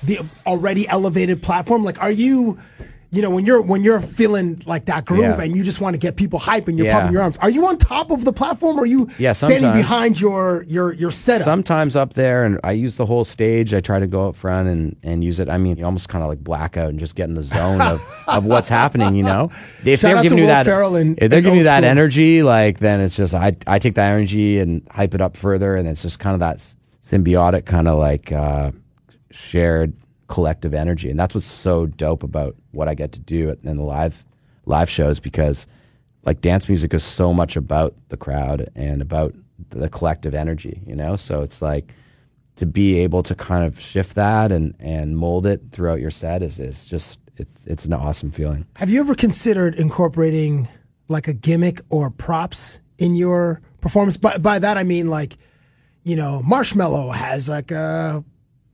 the already elevated platform? Like, are you, you know, when you're when you're feeling like that groove yeah. and you just want to get people hype and you're yeah. pumping your arms, are you on top of the platform, or are you yeah, standing behind your your your setup? Sometimes up there, and I use the whole stage. I try to go up front and and use it. I mean, you almost kind of like black out and just get in the zone of, of what's happening. You know, if Shout they're giving you that, and, if they're giving you that school. energy, like then it's just I I take that energy and hype it up further, and it's just kind of that symbiotic kind of like uh, shared collective energy. And that's what's so dope about what I get to do in the live live shows, because like dance music is so much about the crowd and about the collective energy, you know? So it's like to be able to kind of shift that and, and mold it throughout your set is, is just, it's it's an awesome feeling. Have you ever considered incorporating like a gimmick or props in your performance? By, by that I mean like, you know, Marshmello has like a,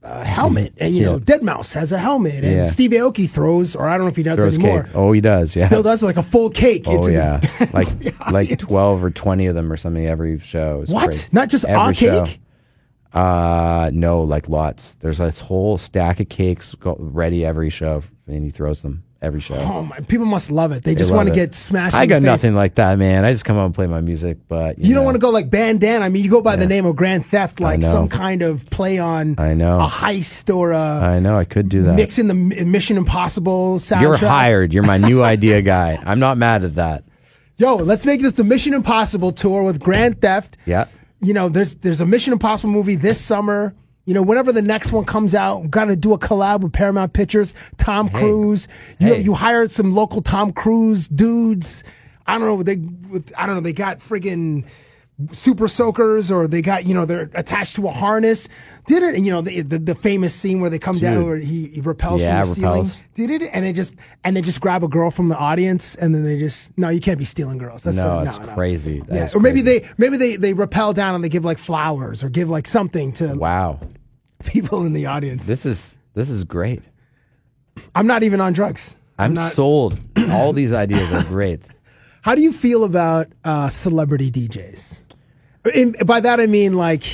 a helmet, and you yeah. know, Deadmau five has a helmet, and yeah. Steve Aoki throws, or I don't know if he does throws anymore. Cake. Oh, he does, yeah. Still does like a full cake. Oh, into yeah. The, like the like twelve or twenty of them or something every show. It's what? Crazy. Not just every a show. Cake? Uh, no, like lots. There's this whole stack of cakes ready every show, and he throws them every show. Oh my! People must love it. They, they just want to get smashed. I got in the face. Nothing like that, man. I just come out and play my music. But you, you know. Don't want to go like bandana. I mean, you go by yeah. the name of Grandtheft, like some kind of play on. I know. A heist or a. I know. I could do that. Mix in the Mission Impossible soundtrack. You're hired. You're my new idea guy. I'm not mad at that. Yo, let's make this the Mission Impossible tour with Grandtheft. Yeah. You know, there's there's a Mission Impossible movie this summer. You know, whenever the next one comes out, we've got to do a collab with Paramount Pictures, Tom hey, Cruise. You hey. you hired some local Tom Cruise dudes. I don't know. They, I don't know. They got friggin' super soakers, or they got, you know, they're attached to a harness. Did it? And you know, the the, the famous scene where they come Dude. down, where he, he repels yeah, from the repels. ceiling. Did it? And they just and they just grab a girl from the audience, and then they just no, you can't be stealing girls. That's no, a, no it's no. crazy. That yeah. Or maybe crazy. they maybe they they rappel down and they give like flowers or give like something to. Wow. People in the audience. This is this is great. I'm not even on drugs. I'm, I'm not... sold. All these ideas are great. How do you feel about uh, celebrity D Js? And by that I mean like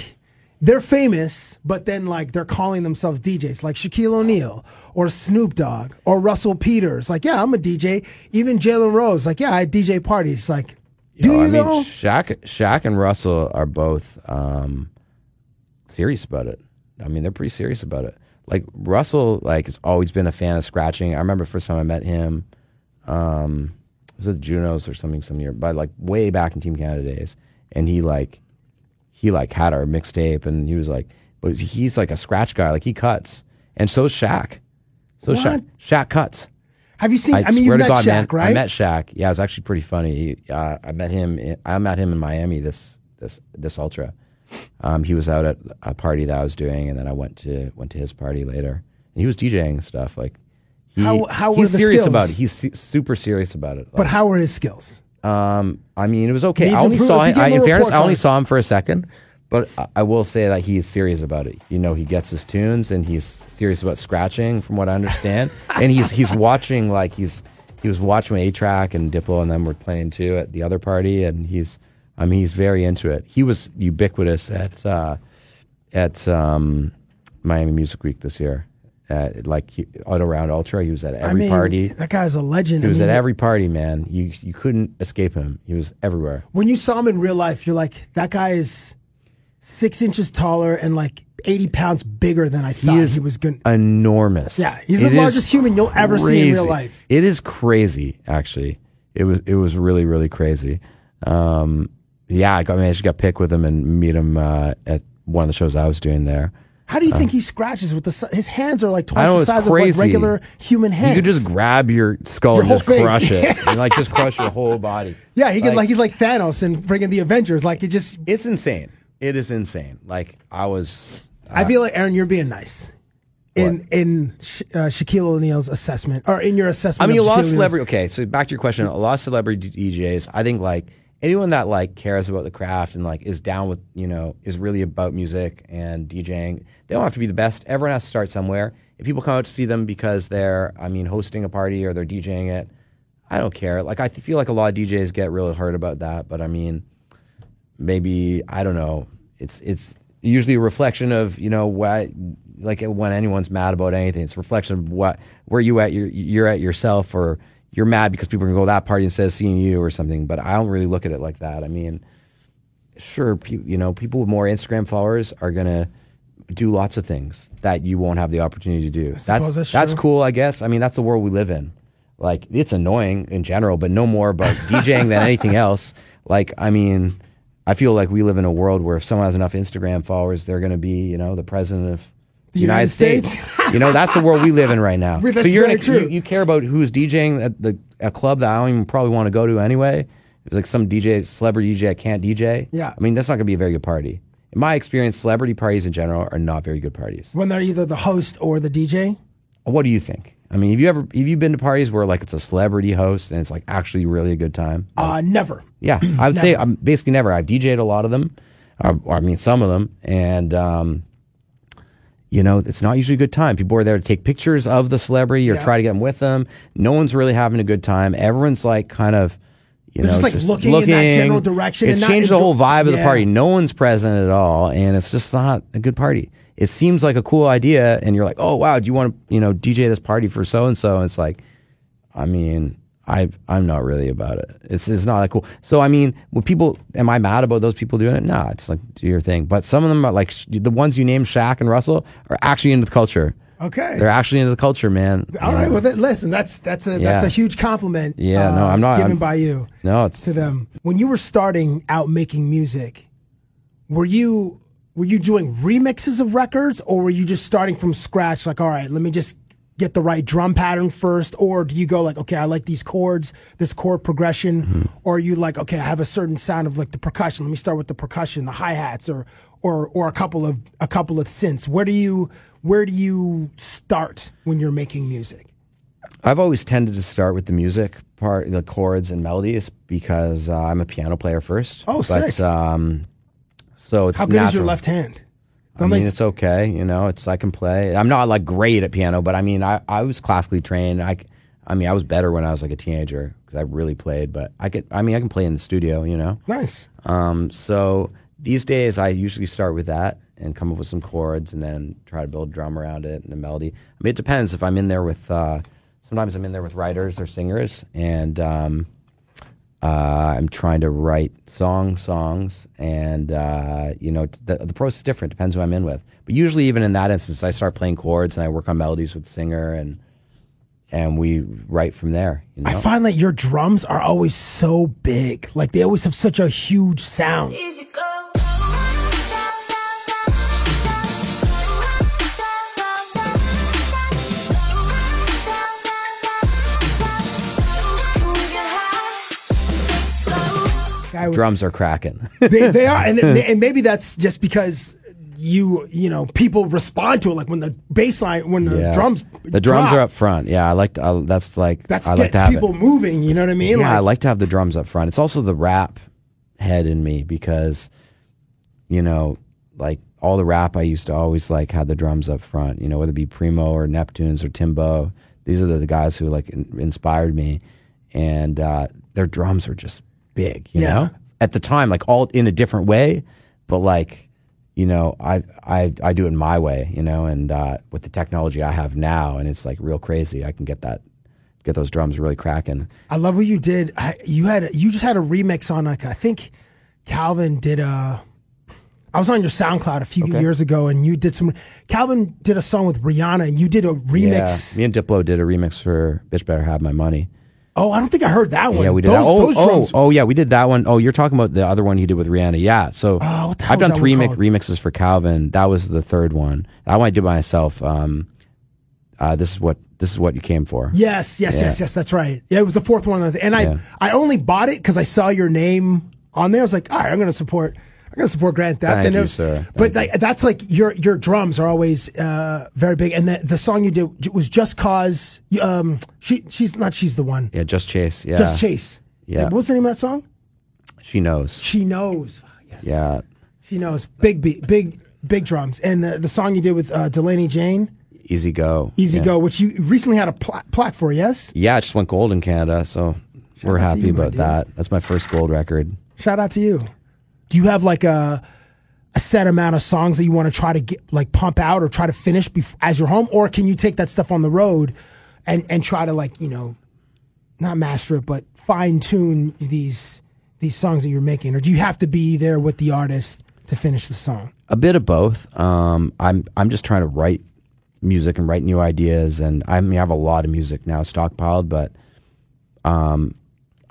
they're famous, but then like they're calling themselves D Js, like Shaquille O'Neal or Snoop Dogg or Russell Peters. Like, yeah, I'm a D J. Even Jalen Rose, like, yeah, I D J parties. Like, do you know? I mean, Shaq, Shaq and Russell are both. Um, serious about it. I mean, they're pretty serious about it. Like Russell, like has always been a fan of scratching. I remember the first time I met him, um, it was at Junos or something some year, but like way back in Team Canada days. And he like, he like had our mixtape, and he was like, but he's like a scratch guy. Like he cuts, and so is Shaq. So Shaq, Shaq cuts. Have you seen? I, I mean, you met God, Shaq, man, right? I met Shaq. Yeah, it was actually pretty funny. He, uh, I met him. In, I met him in Miami. This this this ultra. Um, he was out at a party that I was doing, and then I went to went to his party later. And he was DJing stuff. Like, he, how how were he's the serious skills? About it. He's su- super serious about it. Like, but how were his skills? Um, I mean, it was okay. I only saw him. I, in fairness, I only saw him for a second. But I will say that he is serious about it. You know, he gets his tunes, and he's serious about scratching, from what I understand. And he's he's watching, like he's he was watching A-Track and Diplo, and then we're playing too at the other party. And he's, I mean, he's very into it. He was ubiquitous at uh, at um, Miami Music Week this year. Uh, like he, Auto Round Ultra, he was at every I mean, party. That guy's a legend. He was I mean, at every party, man. You you couldn't escape him. He was everywhere. When you saw him in real life, you're like, that guy is six inches taller and like eighty pounds bigger than I thought he, is he was going to. Enormous. Yeah, he's the largest human you'll ever see in real life. It is crazy, actually. It was it was really, really crazy. Um, yeah, I, got, I mean, I just got picked with him and meet him uh, at one of the shows I was doing there. How do you um, think he scratches with the? His hands are like twice know, the size of like regular human hands. You could just grab your skull your and just face. Crush it, and like just crush your whole body. Yeah, he like, can like he's like Thanos and bringing the Avengers. Like it just it's insane. It is insane. Like, I was... Uh, I feel like, Aaron, you're being nice. In what? in Sh- uh, Shaquille O'Neal's assessment, or in your assessment I mean, of a lot of celebrity... Okay, so back to your question. A lot of celebrity D Js, I think, like, anyone that, like, cares about the craft and, like, is down with, you know, is really about music and DJing, they don't have to be the best. Everyone has to start somewhere. If people come out to see them because they're, I mean, hosting a party or they're DJing it, I don't care. Like, I feel like a lot of D Js get really hurt about that, but, I mean... Maybe, I don't know, it's it's usually a reflection of, you know, what, like when anyone's mad about anything, it's a reflection of what, where you at, you're, you're at yourself, or you're mad because people can go to that party instead of seeing you or something, but I don't really look at it like that. I mean, sure, pe- you know, people with more Instagram followers are going to do lots of things that you won't have the opportunity to do. That's that's, that's cool, I guess. I mean, that's the world we live in. Like, it's annoying in general, but no more about DJing than anything else. Like, I mean... I feel like we live in a world where if someone has enough Instagram followers, they're going to be, you know, the president of the United States. States. You know, that's the world we live in right now. That's so you're in a, true. You, you care about who's DJing at the a club that I don't even probably want to go to anyway. It's like some D J, celebrity D J, I can't D J. Yeah. I mean, that's not going to be a very good party. In my experience, celebrity parties in general are not very good parties. When they're either the host or the D J? What do you think? I mean, have you ever have you been to parties where like it's a celebrity host and it's like actually really a good time? Like, uh, never. Yeah, I would say um, basically never. I've DJed a lot of them, or, or I mean some of them, and um, you know, it's not usually a good time. People are there to take pictures of the celebrity or yeah. try to get them with them. No one's really having a good time. Everyone's like kind of, you They're know, just like just looking, looking in that general direction. It's and changed not the whole vibe yeah. of the party. No one's present at all, and it's just not a good party. It seems like a cool idea, and you're like, oh, wow, do you want to, you know, D J this party for so-and-so? And it's like, I mean, I, I'm not really about it. It's it's not that cool. So, I mean, when people, am I mad about those people doing it? No, nah, it's like, do your thing. But some of them are like, the ones you named, Shaq and Russell, are actually into the culture. Okay. They're actually into the culture, man. All yeah. right, well, then, listen, that's that's a yeah. that's a huge compliment yeah, uh, no, I'm not, given I'm, by you no, it's, to them. When you were starting out making music, were you... Were you doing remixes of records, or were you just starting from scratch? Like, all right, let me just get the right drum pattern first, or do you go like, okay, I like these chords, this chord progression, mm-hmm. or are you like, okay, I have a certain sound of like the percussion. Let me start with the percussion, the hi hats, or or or a couple of a couple of synths. Where do you where do you start when you're making music? I've always tended to start with the music part, the chords and melodies, because uh, I'm a piano player first. Oh, but, sick. Um, So it's How good natural. Is your left hand? That I mean, it's okay. You know, it's I can play. I'm not like great at piano, but I mean, I, I was classically trained. I, I mean, I was better when I was like a teenager because I really played. But I could, I mean, I can play in the studio. You know, nice. Um, so these days, I usually start with that and come up with some chords, and then try to build drum around it and the melody. I mean, it depends if I'm in there with. Uh, sometimes I'm in there with writers or singers, and um, Uh, I'm trying to write song songs, and uh, you know the, the process is different. Depends who I'm in with, but usually even in that instance, I start playing chords and I work on melodies with the singer, and and we write from there. You know? I find that your drums are always so big, like they always have such a huge sound. Easy go. Drums are cracking. they, they are, and, and maybe that's just because you you know people respond to it. Like when the bass line, when the yeah. drums, the drop. drums are up front. Yeah, I like to, I, that's like that's I like to have people it. moving. You know what I mean? Yeah, like, I like to have the drums up front. It's also the rap head in me because you know, like all the rap I used to always like had the drums up front. You know, whether it be Primo or Neptunes or Timbo, these are the, the guys who like in, inspired me, and uh, their drums were just big. You yeah. know. At the time, like all in a different way, but like, you know, I I I do it my way, you know, and uh, with the technology I have now, and it's like real crazy. I can get that, get those drums really cracking. I love what you did. I, you had you just had a remix on like I think Calvin did a. I was on your SoundCloud a few okay. years ago, and you did some. Calvin did a song with Rihanna, and you did a remix. Yeah, me and Diplo did a remix for "Bitch Better Have My Money." Oh, I don't think I heard that one. Yeah, we did those, that. Oh, oh, drums. oh, yeah, we did that one. Oh, you're talking about the other one he did with Rihanna. Yeah, so oh, what the hell I've done three mix, remixes for Calvin. That was the third one. That one I did by myself. Um, uh, this is what this is what you came for. Yes, yes, yeah. yes, yes. That's right. Yeah, it was the fourth one, and I yeah. I only bought it because I saw your name on there. I was like, all right, I'm going to support. I'm going to support Grandtheft. Thank and you, was, sir. Thank but like, that's like your your drums are always uh, very big. And the, the song you did was Just Cause. Um, she She's not She's the One. Yeah, Just Chase. Yeah. Just Chase. Yeah. Like, what's the name of that song? She Knows. She Knows. Oh, yes. Yeah. She Knows. Big beat, big, big drums. And the, the song you did with uh, Delaney Jane. Easy Go. Easy yeah. Go, which you recently had a pl- plaque for, yes? Yeah, it just went gold in Canada. So Shout we're happy you, about that. That's my first gold record. Shout out to you. Do you have like a, a set amount of songs that you want to try to get, like pump out or try to finish bef- as you're home? Or can you take that stuff on the road and, and try to like, you know, not master it, but fine tune these these songs that you're making? Or do you have to be there with the artist to finish the song? A bit of both. Um, I'm I'm just trying to write music and write new ideas. And I mean, I have a lot of music now stockpiled, but... Um,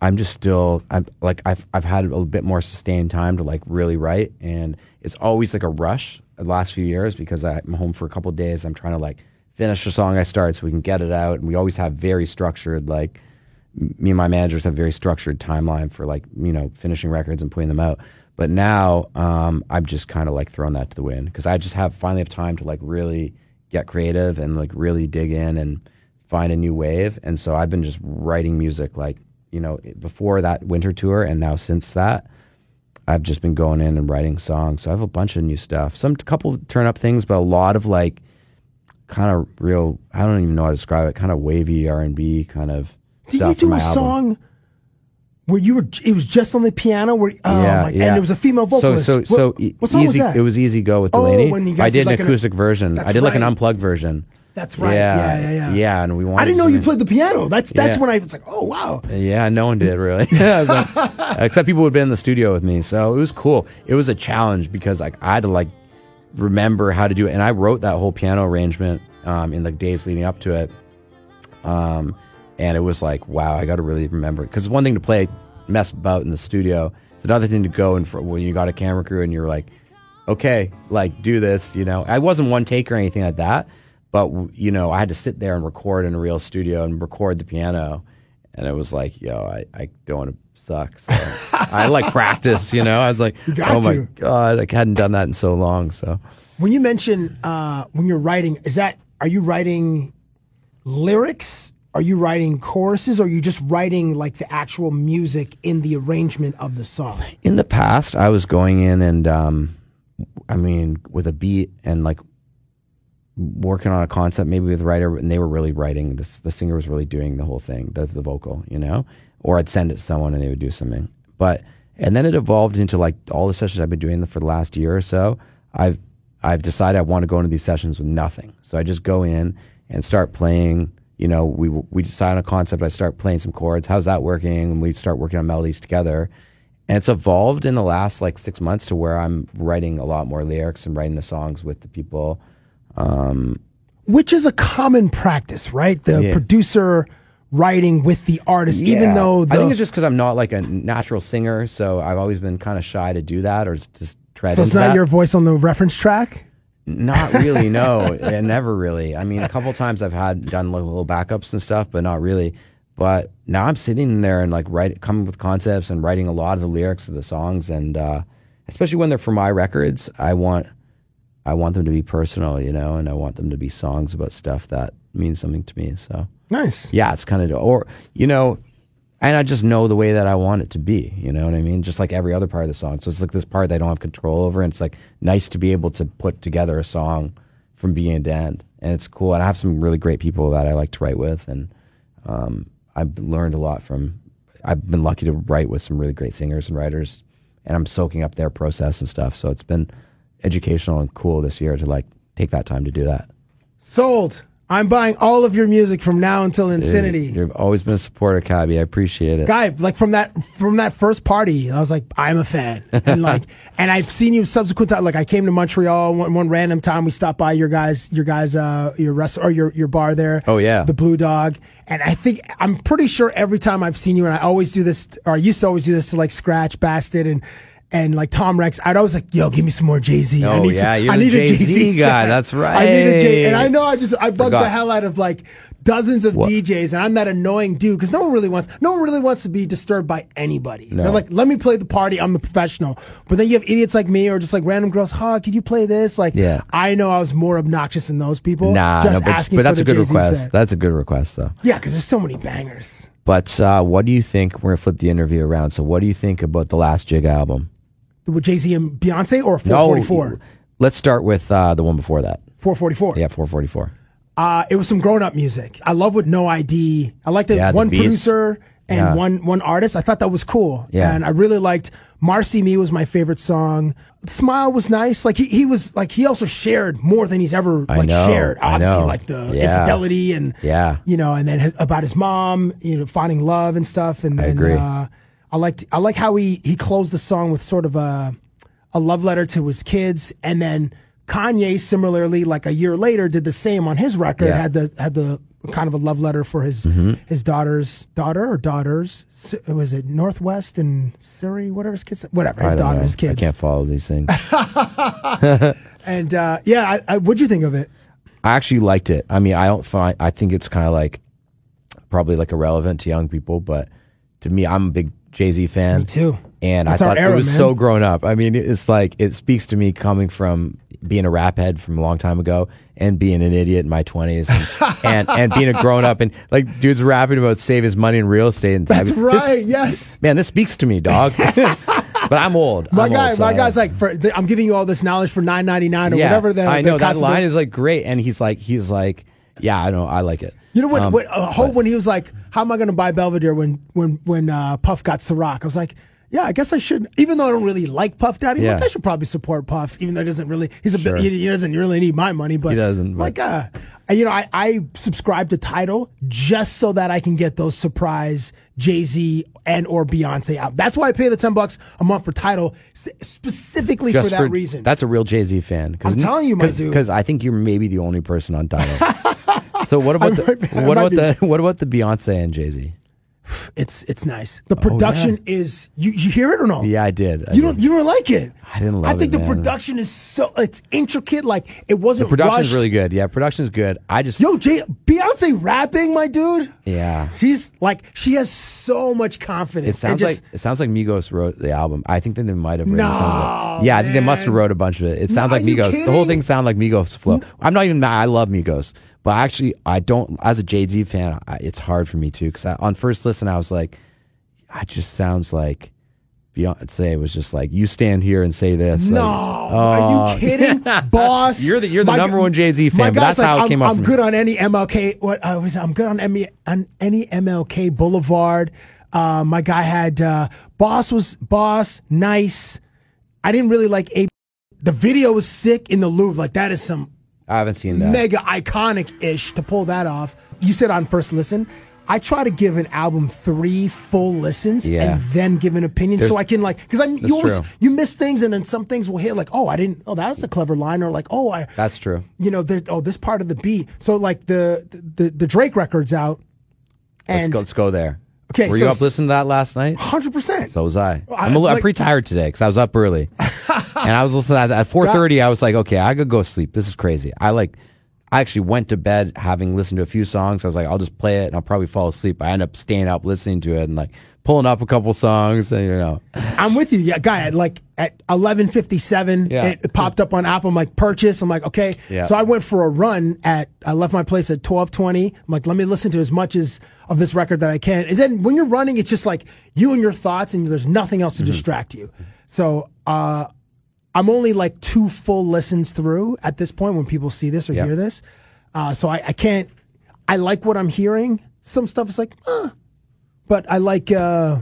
I'm just still, I'm like, I've I've had a bit more sustained time to like really write, and it's always like a rush the last few years because I'm home for a couple of days. I'm trying to like finish the song I start so we can get it out, and we always have very structured, like me and my managers have very structured timeline for like, you know, finishing records and putting them out. But now um, I'm just kind of like throwing that to the wind because I just have finally have time to like really get creative and like really dig in and find a new wave. And so I've been just writing music like, you know, before that winter tour and now since that, I've just been going in and writing songs. So I have a bunch of new stuff. Some couple turn up things, but a lot of like kind of real, I don't even know how to describe it, kind of wavy R and B kind of Did stuff. Did you do a song where you were, it was just on the piano where, oh yeah, my, yeah. and it was a female vocalist. So, so, so what, e- what song easy, was that? It was Easy Go with Delaney. Oh, I did like an acoustic an, version. I did like right. an unplugged version. That's right. Yeah. yeah, yeah, yeah. Yeah, and we wanted I didn't know you played the piano. That's that's yeah. when I was like, oh, wow. Yeah, no one did, really. yeah, like, except people who had been in the studio with me. So it was cool. It was a challenge because like I had to like remember how to do it. And I wrote that whole piano arrangement um, in the days leading up to it. Um, and it was like, wow, I got to really remember it. Because it's one thing to play, mess about in the studio. It's another thing to go and for, when you got a camera crew and you're like, okay, like do this, you know. I wasn't one take or anything like that. But, you know, I had to sit there and record in a real studio and record the piano. And it was like, yo, I, I don't want to suck. So I like practice, you know. I was like, oh, my to. God, I hadn't done that in so long. So when you mention uh, when you're writing, is that are you writing lyrics? Are you writing choruses? Or are you just writing like the actual music in the arrangement of the song? In the past, I was going in and um, I mean, with a beat and like. working on a concept maybe with a writer, and they were really writing this, the singer was really doing the whole thing, the, the vocal, you know, or I'd send it to someone and they would do something. But, and then it evolved into like all the sessions I've been doing for the last year or so. I've, I've decided I want to go into these sessions with nothing. So I just go in and start playing, you know, we we decide on a concept. I start playing some chords. How's that working? And we start working on melodies together. And it's evolved in the last like six months to where I'm writing a lot more lyrics and writing the songs with the people. Um, Which is a common practice, right? The yeah. producer writing with the artist, yeah. even though the... I think it's just because I'm not like a natural singer, so I've always been kind of shy to do that or just tread so into that. So it's not that. Your voice on the reference track? Not really, no. Never really. I mean, a couple times I've had done little backups and stuff, but not really. But now I'm sitting there and like write, coming with concepts and writing a lot of the lyrics of the songs, and uh, especially when they're for my records, I want I want them to be personal, you know, and I want them to be songs about stuff that means something to me. So nice, yeah, it's kind of or you know, and I just know the way that I want it to be, you know what I mean? Just like every other part of the song. So it's like this part that I don't have control over, and it's like nice to be able to put together a song from beginning to end, and it's cool. And I have some really great people that I like to write with, and um, I've learned a lot from, I've been lucky to write with some really great singers and writers, and I'm soaking up their process and stuff. So it's been educational and cool this year to like take that time to do that. Sold. I'm buying all of your music from now until infinity. Dude, you've always been a supporter, Cabby. I appreciate it. Guy, like from that from that first party, I was like, I'm a fan. And like and I've seen you subsequent time. Like I came to Montreal one, one random time, we stopped by your guys your guys uh your rest or your, your bar there. Oh yeah. The Blue Dog. And I think I'm pretty sure every time I've seen you, and I always do this or I used to always do this to like Scratch, Bastid and And like Tom Rex, I'd always like, yo, give me some more Jay-Z. Oh, I need yeah, some, you're I need the Jay-Z guy, that's right. I need a Jay- and I know I just, I bugged Forgot. the hell out of like dozens of what? D Js, and I'm that annoying dude, because no one really wants, no one really wants to be disturbed by anybody. No. They're like, let me play the party, I'm the professional. But then you have idiots like me, or just like random girls, huh, could you play this? Like, yeah. I know I was more obnoxious than those people. Nah, just no, but, asking but that's for the a good Jay-Z request. Set. That's a good request, though. Yeah, because there's so many bangers. But uh, what do you think, we're going to flip the interview around, so what do you think about the last Jig album? With Jay-Z and Beyonce, or four forty-four? No, let's start with uh, the one before that. four forty-four? Yeah, four forty-four. Uh, it was some grown-up music. I love with No I D. I liked that yeah, one producer and yeah. one one artist. I thought that was cool. Yeah. And I really liked Marcy Me was my favorite song. Smile was nice. Like he, he was like he also shared more than he's ever like I know, shared. Obviously, I know. Like the yeah. infidelity and yeah. you know, and then his, about his mom, you know, finding love and stuff. And then I agree. Uh, I liked I like how he, he closed the song with sort of a a love letter to his kids, and then Kanye similarly, like a year later, did the same on his record. Yeah. Had the had the kind of a love letter for his mm-hmm. his daughter's daughter or daughters. Was it Northwest and Surrey? Whatever his kids, whatever his daughter's know. kids. I can't follow these things. And uh, yeah, I, I, what'd you think of it? I actually liked it. I mean, I don't find I think it's kind of like probably like irrelevant to young people, but to me, I'm a big Jay-Z fan. Me too. And that's I thought era, it was man. so grown up. I mean, it's like, it speaks to me coming from being a rap head from a long time ago and being an idiot in my twenties and, and, and being a grown up and like dude's rapping about save his money in real estate. And that's I mean, right. This, yes. Man, this speaks to me, dog. But I'm old. My I'm guy, old, so my guy's like, for, I'm giving you all this knowledge for nine ninety-nine or yeah, whatever. The, I know the that line is like great. And he's like, he's like, yeah, I know. I like it. You know what? Um, what uh, Hope, when he was like, how am I going to buy Belvedere when when, when uh, Puff got Ciroc? I was like, yeah, I guess I should. Even though I don't really like Puff Daddy, yeah. like, I should probably support Puff, even though he doesn't really, he's a sure. bit, he, he doesn't really need my money. But he doesn't. But. Like, uh, you know, I, I subscribe to Tidal just so that I can get those surprise Jay-Z and or Beyonce out. That's why I pay the ten bucks a month for Tidal, specifically just for that for, reason. That's a real Jay-Z fan. I'm telling you, my cause, dude. Because I think you're maybe the only person on Tidal. So what about the, right, what about be. the what about the Beyonce and Jay-Z? It's it's nice. The production oh, yeah. is you, you hear it or no? Yeah, I did. I you don't did. you don't like it? I didn't like it. I think it, the man. production is so it's intricate. Like it wasn't. The production's rushed. really good. Yeah, production's good. I just yo Jay Beyonce rapping, my dude. Yeah, she's like she has so much confidence. It sounds just, like it sounds like Migos wrote the album. I think that they might have written no, some of it. Yeah, man. I think they must have wrote a bunch of it. It sounds no, like Migos. The whole thing sounds like Migos flow. No. I'm not even. I love Migos. But actually, I don't, as a Jay-Z fan, I, it's hard for me too. Because on first listen, I was like, I just sounds like Beyonce was just like, you stand here and say this. No, like, oh. Are you kidding, boss? You're the you're the my, number one Jay-Z fan, but that's like, how it I'm, came up. I'm good me. on any M L K, what, uh, was, I'm good on, M- on any M L K Boulevard. Uh, my guy had, uh, Boss was, Boss, nice. I didn't really like A. The video was sick in the Louvre. Like, that is some. I haven't seen that. Mega iconic-ish to pull that off. you said on first listen, I try to give an album three full listens yeah. and then give an opinion, There's, so I can like because I you always true. you miss things, and then some things will hit like, oh, I didn't oh that's a clever line, or like, oh, I that's true you know there, oh this part of the beat. So like the the, the Drake record's out. And let's go let's go there. Okay, were so you up listening to that last night? one hundred percent. So was I. I'm, a, like, I'm pretty tired today because I was up early, and I was listening to that at four thirty. I was like, okay, I could go sleep. This is crazy. I like, I actually went to bed having listened to a few songs. I was like, I'll just play it and I'll probably fall asleep. I end up staying up listening to it and like pulling up a couple songs. And, you know, I'm with you, yeah, guy. At like at eleven fifty-seven, yeah. it popped up on Apple. I'm like, purchase. I'm like, okay. Yeah. So I went for a run at. I left my place at twelve twenty. I'm like, let me listen to as much as. Of this record that I can. And then when you're running, it's just like you and your thoughts, and there's nothing else to mm-hmm. distract you. So uh, I'm only like two full listens through at this point when people see this or yep. hear this. Uh, so I, I can't, I like what I'm hearing. Some stuff is like, uh, but I like, uh,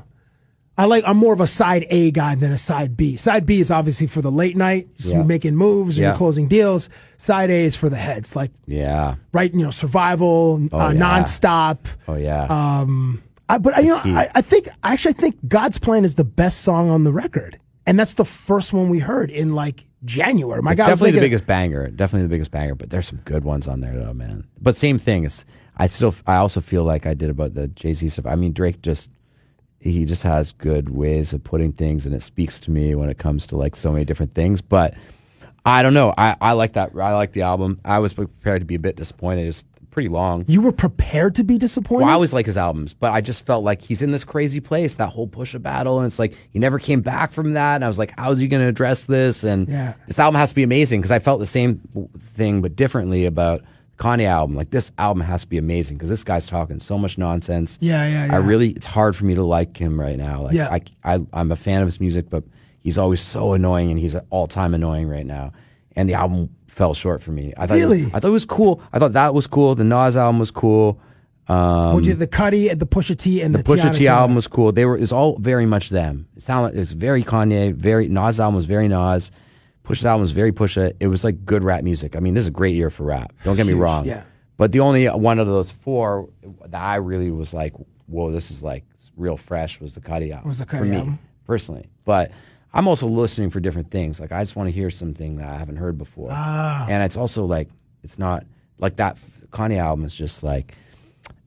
I like, I'm more of a side A guy than a side B. Side B is obviously for the late night, so yeah. you're making moves, yeah. you're closing deals. Side A is for the heads, like yeah, right. You know, Survival, oh, uh, yeah. Nonstop. Oh yeah. Um, I, but I, you know, I, I think actually I think God's Plan is the best song on the record, and that's the first one we heard in like January. My it's God, definitely the biggest a, banger. Definitely the biggest banger. But there's some good ones on there, though, man. But same thing. It's, I still, I also feel like I did about the Jay-Z stuff. I mean, Drake just. He just has good ways of putting things, and it speaks to me when it comes to like so many different things. But I don't know. I, I like that. I like the album. I was prepared to be a bit disappointed. It's pretty long. You were prepared to be disappointed? Well, I always like his albums, but I just felt like he's in this crazy place, that whole Pusha battle, and it's like he never came back from that. And I was like, how's he going to address this? And yeah. this album has to be amazing, because I felt the same thing but differently about Kanye album. Like, this album has to be amazing because this guy's talking so much nonsense. Yeah, yeah, yeah. I really, it's hard for me to like him right now. Like, yeah. I, I, I'm a fan of his music, but he's always so annoying, and he's all-time annoying right now. And the album fell short for me. I thought really? It was, I thought it was cool. I thought that was cool. The Nas album was cool. Um, Would you, the Cudi and the Pusha T and the, the Pusha T album was cool. They were, it's all very much them. It sounded, like, it's very Kanye. Very Nas album was very Nas. Pusha's album was very Pusha. It was like good rap music. I mean, this is a great year for rap. Don't get me Huge, wrong. Yeah. But the only one of those four that I really was like, whoa, this is like real fresh was the Cudi album. Was the Cudi album. Me, personally. But I'm also listening for different things. Like, I just want to hear something that I haven't heard before. Ah. And it's also like, it's not, like that Kanye album is just like,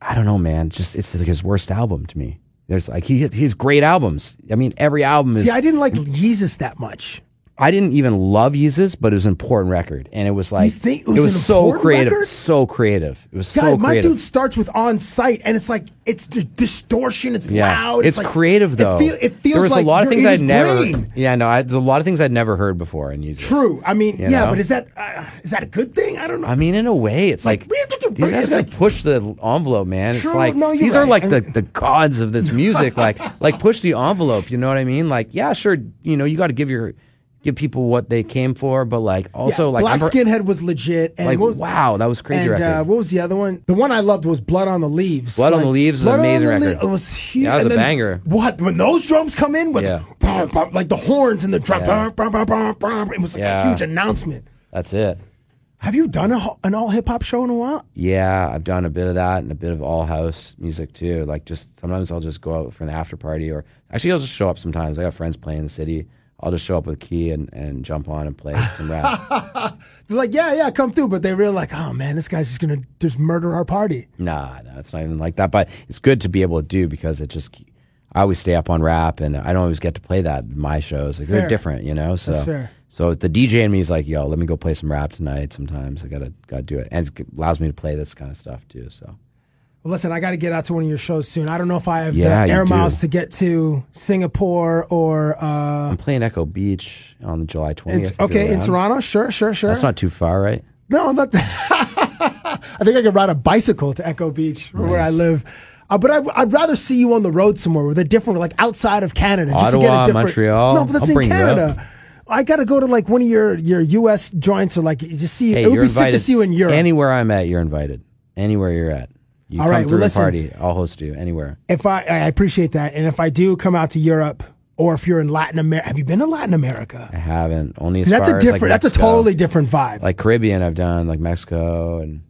I don't know, man. Just, it's like his worst album to me. There's like, he he's great albums. I mean, every album is. See, I didn't like Yeezus that much. I didn't even love Yeezus, but it was an important record, and it was like it was, it was so creative, record? so creative. It was God, so creative. My dude starts with On Sight, and it's like it's d- distortion, it's yeah. loud, it's, it's like, creative though. It, feel, it feels there was like a lot of things I'd never. Yeah, no, I, there's a lot of things I'd never heard before in Yeezus. True, I mean, you yeah, know? But is that uh, is that a good thing? I don't know. I mean, in a way, it's like, like these guys gotta like, push the envelope, man. True, it's like no, these right. are like I mean, the, the gods of this music, like like push the envelope. You know what I mean? Like, yeah, sure, you know, you got to give your Give people what they came for, but like also yeah, like Black I've Skinhead heard, was legit. And like was, wow, that was crazy. And record. Uh, what was the other one? The one I loved was Blood on the Leaves. Blood like, on the Leaves was an amazing record. Le- it was huge. Yeah, that was and a then, banger. What when those drums come in with yeah. bah, bah, like the horns and the drum, yeah. bah, bah, bah, bah, bah, it was like yeah. a huge announcement. That's it. Have you done a, an all hip hop show in a while? Yeah, I've done a bit of that and a bit of all house music too. Like just sometimes I'll just go out for an after party, or actually I'll just show up sometimes. I got friends playing in the city. I'll just show up with a key and, and jump on and play some rap. They're like, yeah, yeah, come through. But they're real like, oh, man, this guy's just going to just murder our party. Nah, no, it's not even like that. But it's good to be able to do, because it just, I always stay up on rap, and I don't always get to play that in my shows. Like, fair. They're different, you know? So, that's fair. So the D J in me is like, yo, let me go play some rap tonight sometimes. I got to gotta do it. And it allows me to play this kind of stuff too, so. Well, listen, I got to get out to one of your shows soon. I don't know if I have yeah, the air miles do. to get to Singapore or... Uh, I'm playing Echo Beach on July twentieth. In, okay, in Toronto? Sure, sure, sure. That's not too far, right? No, not... I think I could ride a bicycle to Echo Beach, nice. Where I live. Uh, but I, I'd rather see you on the road somewhere with a different, like outside of Canada. Ottawa, just to get a different, Montreal. No, but that's I'll in Canada. I got to go to like one of your, your U S joints, or like just see... Hey, it would be invited. Sick to see you in Europe. Anywhere I'm at, you're invited. Anywhere you're at. You all come right, through well, listen, a party, I'll host you anywhere. If I, I appreciate that, and if I do come out to Europe, or if you're in Latin America, have you been to Latin America? I haven't. Only as that's far a different. As like that's Mexico. A totally different vibe. Like Caribbean, I've done like Mexico and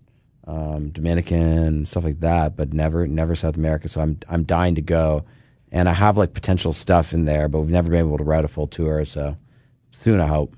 um, Dominican, stuff like that, but never, never South America. So I'm, I'm dying to go, and I have like potential stuff in there, but we've never been able to route a full tour. So soon, I hope.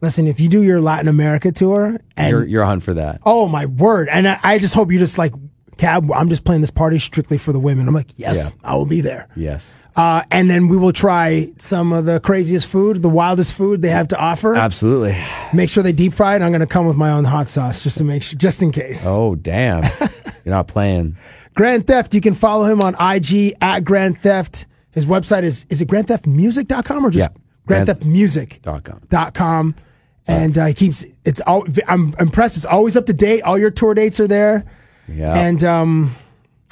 Listen, if you do your Latin America tour, and you're, you're on for that. Oh my word! And I, I just hope you just like, Cab, I'm just playing this party strictly for the women. I'm like, yes, yeah. I will be there. Yes. Uh, and then we will try some of the craziest food, the wildest food they have to offer. Absolutely. Make sure they deep fry it. I'm going to come with my own hot sauce just to make sure, just in case. Oh, damn. You're not playing. Grandtheft, you can follow him on I G at Grandtheft. His website is, is it grandtheft music dot com or just yeah. grandtheft music dot com? And uh, he keeps, it's all, I'm impressed. It's always up to date. All your tour dates are there. Yeah. And um,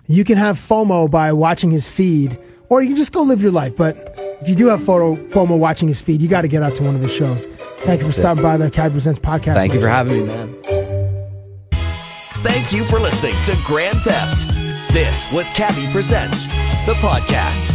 you can have FOMO by watching his feed, or you can just go live your life. But if you do have photo, FOMO watching his feed, you got to get out to one of his shows. Thank you for stopping by the Cab Presents podcast. Thank you for having me, man. Thank you for listening to Grandtheft. This was Cabby Presents, the podcast.